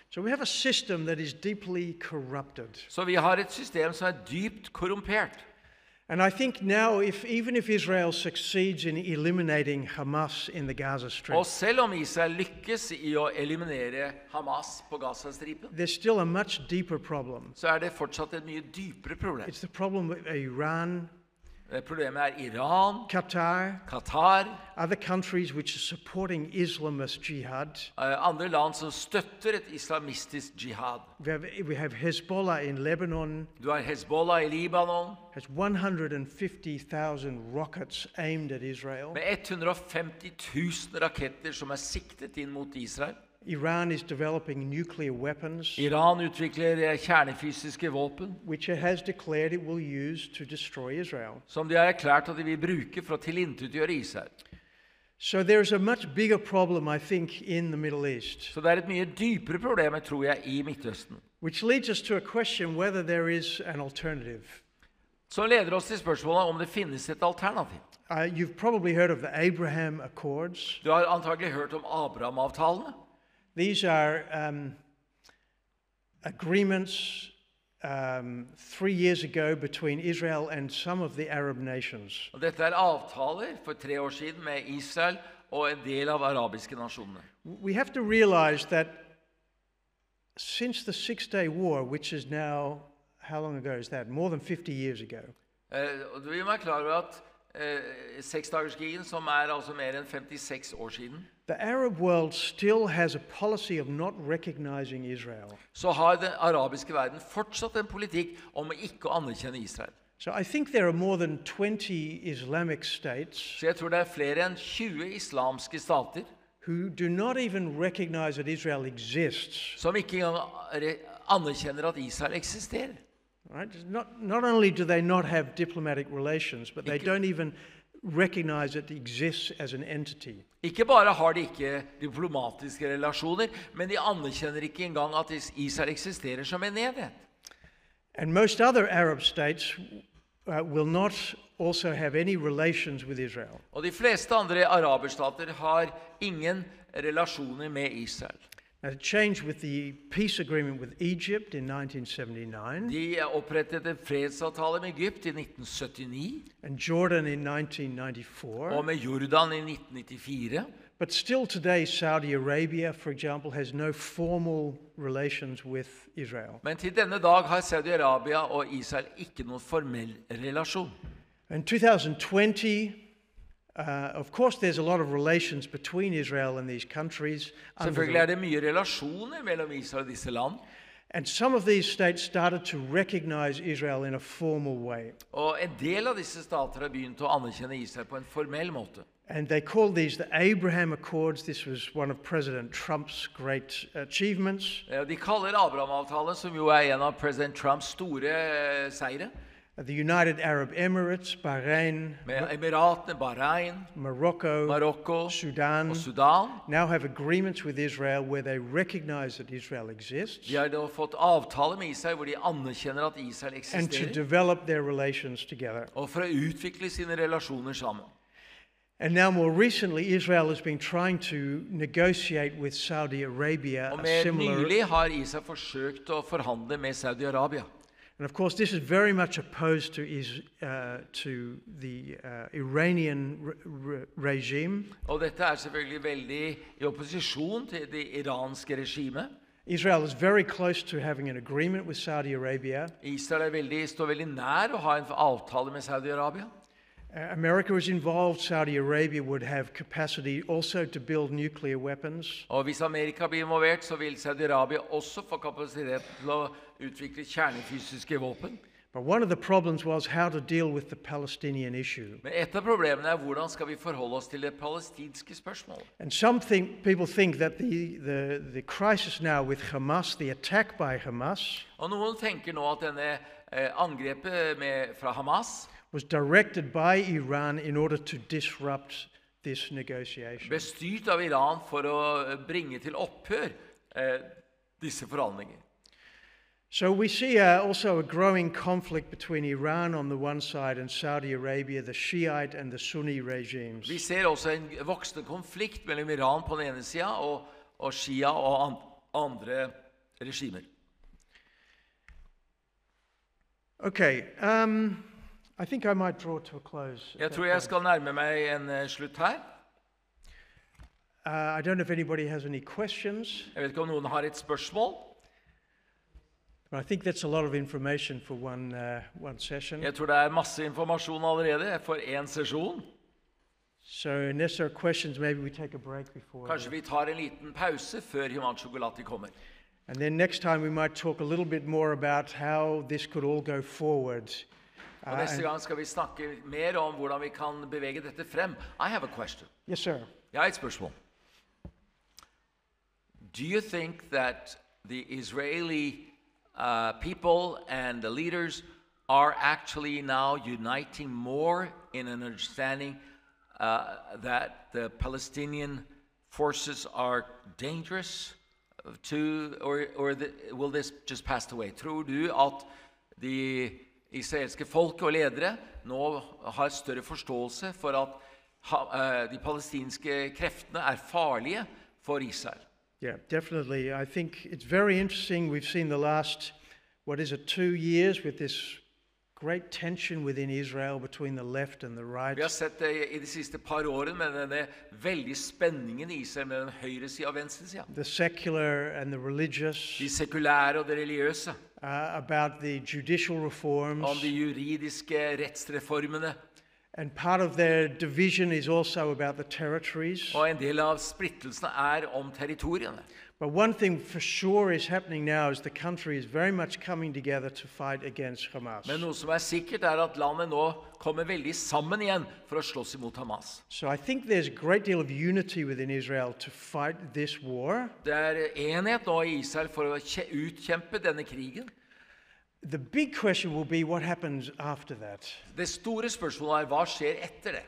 So we have a system that is deeply corrupted. Så vi har et system som dypt korrumpert. And I think now, even if Israel succeeds in eliminating Hamas in the Gaza Strip, og selv om Israel lykkes I å eliminere Hamas på Gaza-stripen, there's still a much deeper problem. Så det fortsatt et mye dypere problem. It's the problem with Iran. Problemet Iran, Qatar, other countries which are supporting Islamist jihad. Andre land som støtter et islamistisk jihad. We have Hezbollah in Lebanon. Du har Hezbollah I Libanon. Has 150,000 rockets aimed at Israel. Med 150,000 raketter som siktet inn mot Israel. Iran is developing nuclear weapons, Iran utvikler kjernefysiske våpen, which it has declared it will use to destroy Israel. Som de har erklært at de vil bruke for å tilintetgjøre Israel. So there is a much bigger problem, I think, in the Middle East. Så det et mye dypere problem, tror jeg, I Midtøsten. Which leads us to a question whether there is an alternative. Så leder oss til spørsmålet om det finnes et alternativ. You've probably heard of the Abraham Accords. Du har antagelig hørt om Abraham-avtalene. These are agreements 3 years ago between Israel and some of the Arab nations. Dette avtaler for 3 år siden med Israel og en del av arabiske nasjonene. We have to realize that since the Six-Day War, which is now, how long ago is that? More than 50 years ago. Vi må klar over at seksdagerskrigen, som altså mer enn 56 år siden. The Arab world still has a policy of not recognizing Israel. Så har den arabiske verden fortsatt en politikk om å ikke anerkjenne Israel. So I think there are more than 20 Islamic states. Så jeg tror det flere enn 20 islamske stater. Who do not even recognize that Israel exists. Som ikke anerkjenner at Israel eksisterer. Right? Not only do they not have diplomatic relations, but they don't even recognize it exists as an entity. Ikke bare har de ikke diplomatiske relasjoner, men de anerkjenner ikke engang at Israel eksisterer som en enhet. And most other Arab states will not also have any relations with Israel. Og de fleste andre araberstater har ingen relasjoner med Israel. Now, it changed with the peace agreement with Egypt in 1979. De opprettet en fredsavtale med Egypt I 1979. And Jordan in 1994. Og med Jordan I 1994. But still today, Saudi Arabia, for example, has no formal relations with Israel. Men til denne dag har Saudi-Arabia og Israel ikke noen formell relasjon. In 2020. Of course, there's a lot of relations between Israel and these countries. Selvfølgelig det mye relasjoner mellom Israel og disse land. And some of these states started to recognize Israel in a formal way. Og en del av disse stater har begynt å anerkjenne Israel på en formell måte. And they called these the Abraham Accords. This was one of President Trump's great achievements. De kaller Abraham-avtalen, som jo en av president Trumps store seire. The United Arab Emirates, Bahrain, Morocco, Sudan now have agreements with Israel where they recognize that Israel exists and to develop their relations together. And now more recently, Israel has been trying to negotiate with Saudi Arabia a similar... And of course, this is very much opposed to the Iranian regime. Og dette selvfølgelig veldig I opposisjon til det iranske regimet. Israel is very close to having an agreement with Saudi Arabia. Israel står veldig nær å ha en avtale med Saudi-Arabia. America is involved. Saudi Arabia would have capacity also to build nuclear weapons. Og hvis Amerika blir involvert, så vil Saudi-Arabia også få kapasitet til å utvikle kjernefysiske våpen. But one of the problems was how to deal with the Palestinian issue. Men et av problemene hvordan skal vi forholde oss til det palestinske spørsmålet? And some people think that the crisis now with Hamas, the attack by Hamas, og noen tenker nå at denne angrepet fra Hamas was directed by Iran in order to disrupt this negotiation. Bestyrt av Iran for å bringe til opphør disse forhandlinger. So we see also a growing conflict between Iran on the one side and Saudi Arabia, the Shiite and the Sunni regimes. Vi ser også en voksende konflikt mellom Iran på den ene siden og Shia og andre regimer. Okay. I think I might draw to a close. Jeg tror jeg skal nærme meg en slutt her. I don't know if anybody has any questions. Jeg vet ikke om noen har et spørsmål. But I think that's a lot of information for one session. Jeg tror det masse informasjon allerede for en sesjon. So unless there are questions, maybe we take a break before. Kanskje vi tar en liten pause før Human Chocolate kommer. And then next time we might talk a little bit more about how this could all go forward. Og neste gang skal vi snakke mer om hvordan vi kan bevege dette frem. I have a question. Yes, sir. Jeg et spørsmål. Do you think that the Israeli people and the leaders are actually now uniting more in an understanding that the Palestinian forces are dangerous to, or will this just pass away? Tror du at de israelske folk og ledere nå har større forståelse for at de palestinske kreftene farlige for Israel? Yeah, definitely. I think it's very interesting. We've seen the last, 2 years with this great tension within Israel between the left and the right. Vi har sett det I de siste par årene med denne veldig spenningen I Israel mellom høyresiden og venstresiden. The secular and the religious. De sekulære og de religiøse. About the judicial reforms. Om de juridiske rettsreformene. And part of their division is also about the territories. Og en del av splittelsene om territoriene. But one thing for sure is happening now is the country is very much coming together to fight against Hamas. Men noe som sikkert at landet nå kommer veldig sammen igjen for å slåss imot Hamas. So I think there's a great deal of unity within Israel to fight this war. Det enighet nå I Israel for å utkjempe denne krigen. The big question will be what happens after that. Det store spørsmålet hva skjer etter det?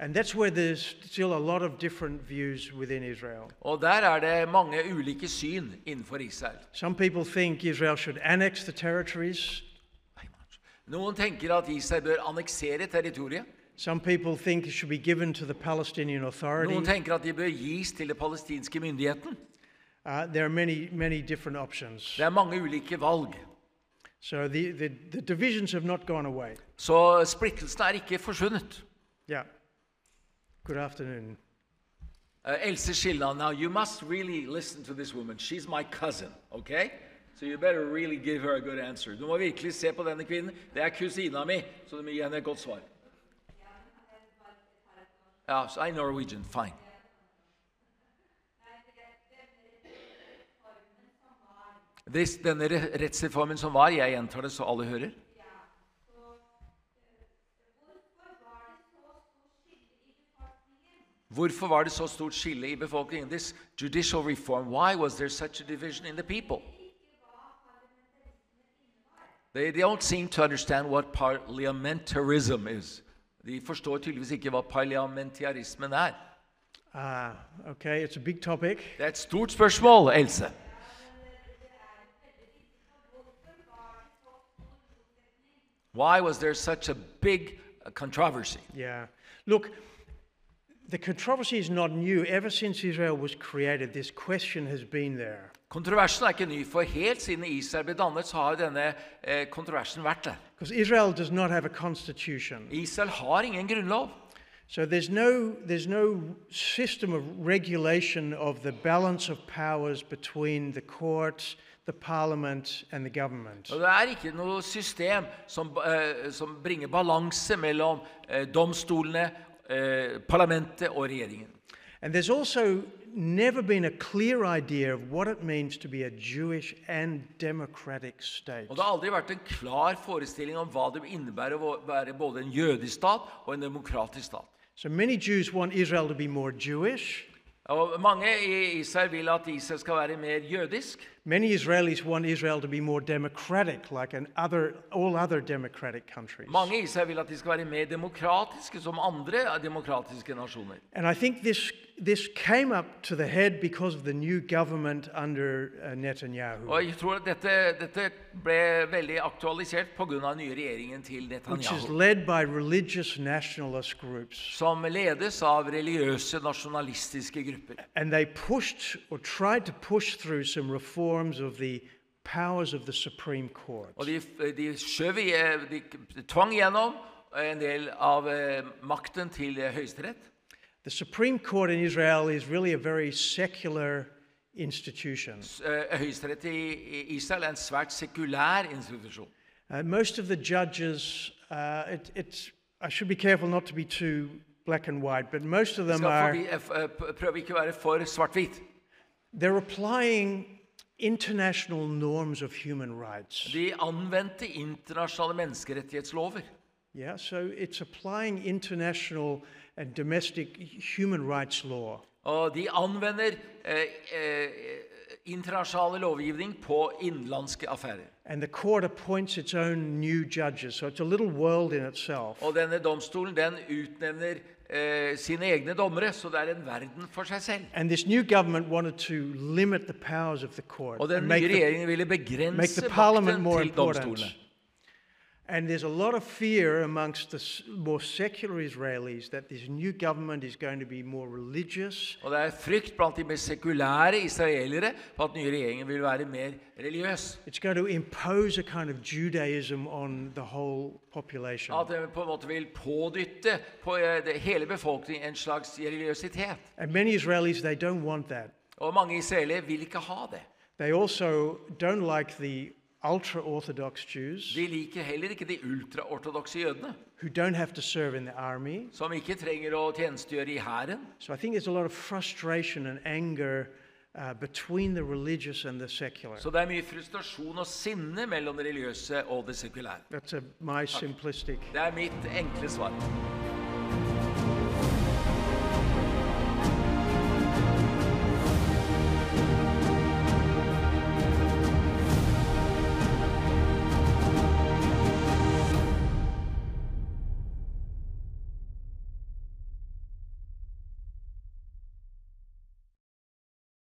And that's where there's still a lot of different views within Israel. Og der det mange ulike syn innenfor Israel. Some people think Israel should annex the territories. Noen tenker at Israel bør anneksere territoriet. Some people think it should be given to the Palestinian Authority. Noen tenker at de bør gis til de palestinske myndigheten. There are many different options. Det er mange ulike valg. So the divisions have not gone away. Så splittelsen er ikke forsvunnet. Yeah. Good afternoon. Else Schilland, now you must really listen to this woman. She's my cousin, okay? So you better really give her a good answer. Du må virkelig se på denne kvinnen. Det er kusina mi, så du må gi henne et godt svar. Ja, så I'm Norwegian, fine. Denne rettsreformen som var, jeg gjentar det så alle hører. Hvorfor var det så stort skille i befolkningen? This judicial reform, why was there such a division in the people? They don't seem to understand what parliamentarism is. De forstår tydeligvis ikke hva parlamentarismen er. Okay, it's a big topic. Det er et stort spørsmål, Else. Why was there such a big controversy? Yeah, look, the controversy is not new. Ever since Israel was created, this question has been there. Kontroversen er ikke ny, for helt siden Israel ble dannet, så har denne kontroversen vært der. Because Israel does not have a constitution. Israel har ingen grunnlov. So there's no system of regulation of the balance of powers between the courts, the parliament and the government. Og det er ikke noe system som bringer balanse mellom domstolene, parlamentet og regjeringen. And there's also never been a clear idea of what it means to be a Jewish and democratic state. Og det har aldri vært en klar forestilling om hva det innebærer å være både en jødisk stat og en demokratisk stat. So many Jews want Israel to be more Jewish. Og mange I Israel vil at Israel skal være mer jødisk. Many Israelis want Israel to be more democratic, like all other democratic countries. Mange I Israel vil at de skal være mer demokratiske som andre demokratiske nasjoner. And I think this came up to the head because of the new government under Netanyahu. Og jeg tror at dette ble veldig aktualisert på grunn av den nye regjeringen til Netanyahu. Which is led by religious nationalist groups. Som ledes av religiøse nasjonalistiske grupper. And they pushed or tried to push through some reforms of the powers of the Supreme Court. Og de tvang gjennom en del av makten til høyesterett. The Supreme Court in Israel is really a very secular institution. Høyesterett I Israel en svært sekulær institusjon. Most of the judges, I should be careful not to be too black and white, but most of them are. Prøv ikke å være for svart-hvit. They're applying international norms of human rights. De anvendte internasjonale menneskerettighetslover. Yeah, so it's applying international and domestic human rights law. Og de anvender internasjonale lovgivning på innenlandske affærer. And the court appoints its own new judges, so it's a little world in itself. Og denne domstolen, den utnevner sine egne dommere, så det en verden for seg selv. And this new government wanted to limit the powers of the court. Og den nye regjeringen ville begrense makten til domstolene. And there's a lot of fear amongst the more secular Israelis that this new government is going to be more religious. Og det frykt blant de mer sekulære israelere for at den nye regjeringen vil være mer religiøs. It's going to impose a kind of Judaism on the whole population. At den på en måte vil pådytte på hele befolkningen en slags religiøsitet. And many Israelis, they don't want that. Og mange israelere vil ikke ha det. They also don't like the ultra-orthodox Jews, de liker heller ikke de ultra-ortodokse jødene, who don't have to serve in the army, som ikke trenger å tjenestegjøre I hæren. So I think there's a lot of frustration and anger between the religious and the secular. Så det mye frustrasjon og sinne mellom det religiøse og det sekulære. That's my simplistic. Det mitt enkle svar.